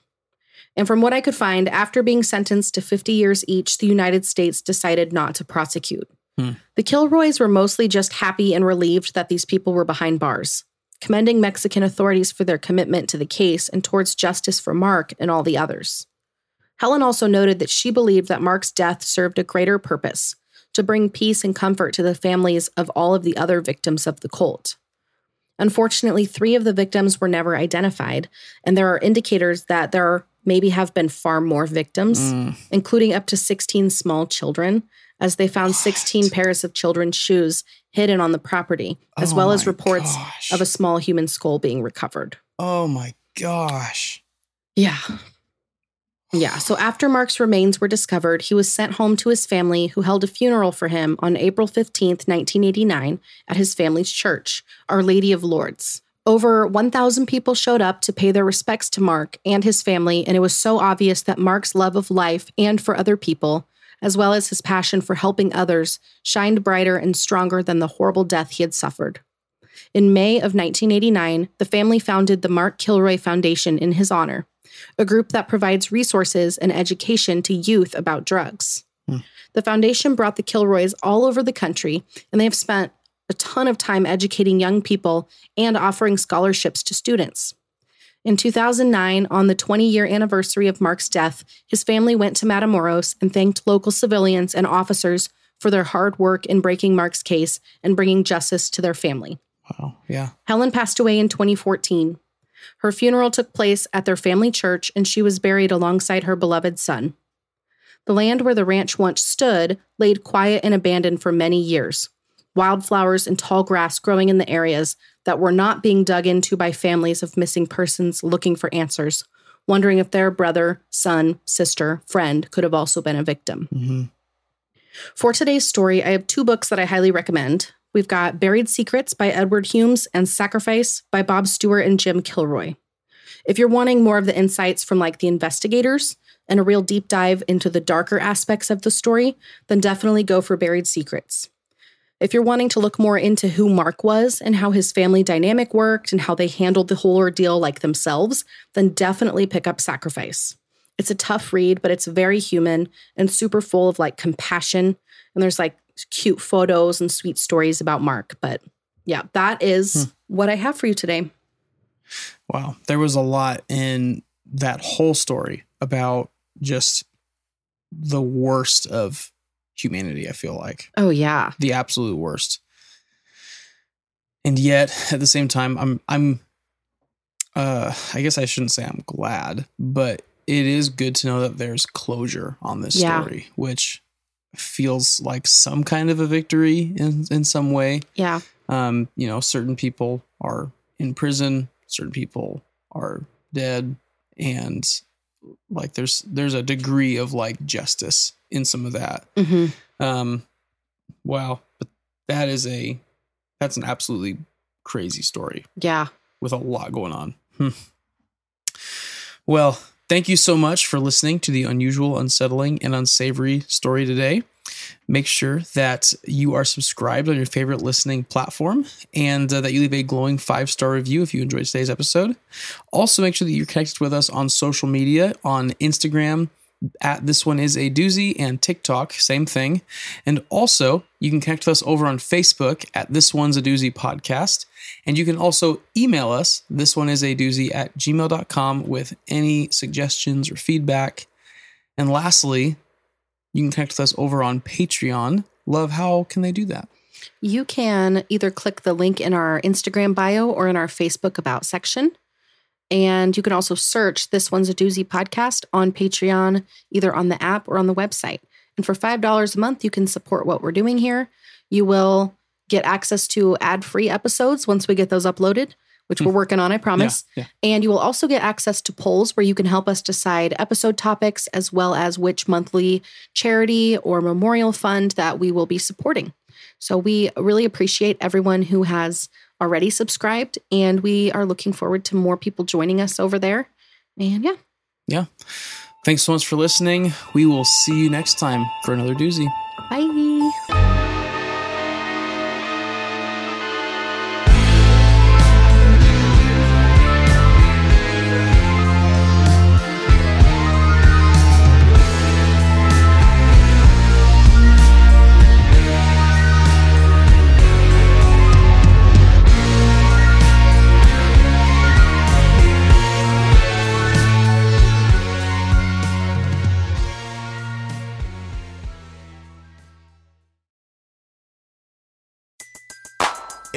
And from what I could find, after being sentenced to fifty years each, the United States decided not to prosecute. Hmm. The Kilroys were mostly just happy and relieved that these people were behind bars, commending Mexican authorities for their commitment to the case and towards justice for Mark and all the others. Helen also noted that she believed that Mark's death served a greater purpose, to bring peace and comfort to the families of all of the other victims of the cult. Unfortunately, three of the victims were never identified, and there are indicators that there maybe have been far more victims, mm. including up to sixteen small children, as they found sixteen pairs of children's shoes hidden on the property, as oh well as reports gosh. of a small human skull being recovered. Oh my gosh. Yeah. Yeah. So after Mark's remains were discovered, he was sent home to his family, who held a funeral for him on April fifteenth, nineteen eighty-nine, at his family's church, Our Lady of Lourdes. Over one thousand people showed up to pay their respects to Mark and his family, and it was so obvious that Mark's love of life and for other people, as well as his passion for helping others, shined brighter and stronger than the horrible death he had suffered. In May of nineteen eighty-nine, the family founded the Mark Kilroy Foundation in his honor, a group that provides resources and education to youth about drugs. Mm. The foundation brought the Kilroys all over the country, and they have spent a ton of time educating young people and offering scholarships to students. In two thousand nine, on the twenty-year anniversary of Mark's death, his family went to Matamoros and thanked local civilians and officers for their hard work in breaking Mark's case and bringing justice to their family. Wow, yeah. Helen passed away in twenty fourteen. Her funeral took place at their family church, and she was buried alongside her beloved son. The land where the ranch once stood laid quiet and abandoned for many years, wildflowers and tall grass growing in the areas that were not being dug into by families of missing persons looking for answers, wondering if their brother, son, sister, friend could have also been a victim. Mm-hmm. For today's story, I have two books that I highly recommend. We've got Buried Secrets by Edward Humes and Sacrifice by Bob Stewart and Jim Kilroy. If you're wanting more of the insights from like the investigators and a real deep dive into the darker aspects of the story, then definitely go for Buried Secrets. If you're wanting to look more into who Mark was and how his family dynamic worked and how they handled the whole ordeal like themselves, then definitely pick up Sacrifice. It's a tough read, but it's very human and super full of like compassion. And there's like cute photos and sweet stories about Mark. But yeah, that is hmm. what I have for you today. Wow. There was a lot in that whole story about just the worst of humanity, I feel like. Oh, yeah. The absolute worst. And yet, at the same time, I'm, I'm, uh, I guess I shouldn't say I'm glad, but it is good to know that there's closure on this yeah. story, which feels like some kind of a victory in, in some way. Yeah. Um, you know, certain people are in prison, certain people are dead, and like there's, there's a degree of like justice in some of that. Mm-hmm. Um, wow. But that is a, that's an absolutely crazy story. Yeah. With a lot going on. Hmm. Well, thank you so much for listening to the unusual, unsettling, and unsavory story today. Make sure that you are subscribed on your favorite listening platform and uh, that you leave a glowing five-star review if you enjoyed today's episode. Also, make sure that you're connected with us on social media, on Instagram, at This One Is a Doozy, and TikTok, same thing. And also, you can connect with us over on Facebook at This One's a Doozy Podcast. And you can also email us, This One Is a Doozy at gmail dot com, with any suggestions or feedback. And lastly, you can connect with us over on Patreon. Love, how can they do that? You can either click the link in our Instagram bio or in our Facebook About section. And you can also search This One's a Doozy Podcast on Patreon, either on the app or on the website. And for five dollars a month, you can support what we're doing here. You will get access to ad-free episodes once we get those uploaded, which mm. we're working on, I promise. Yeah, yeah. And you will also get access to polls where you can help us decide episode topics, as well as which monthly charity or memorial fund that we will be supporting. So we really appreciate everyone who has already subscribed, and we are looking forward to more people joining us over there. And yeah. Yeah. Thanks so much for listening. We will see you next time for another doozy. Bye.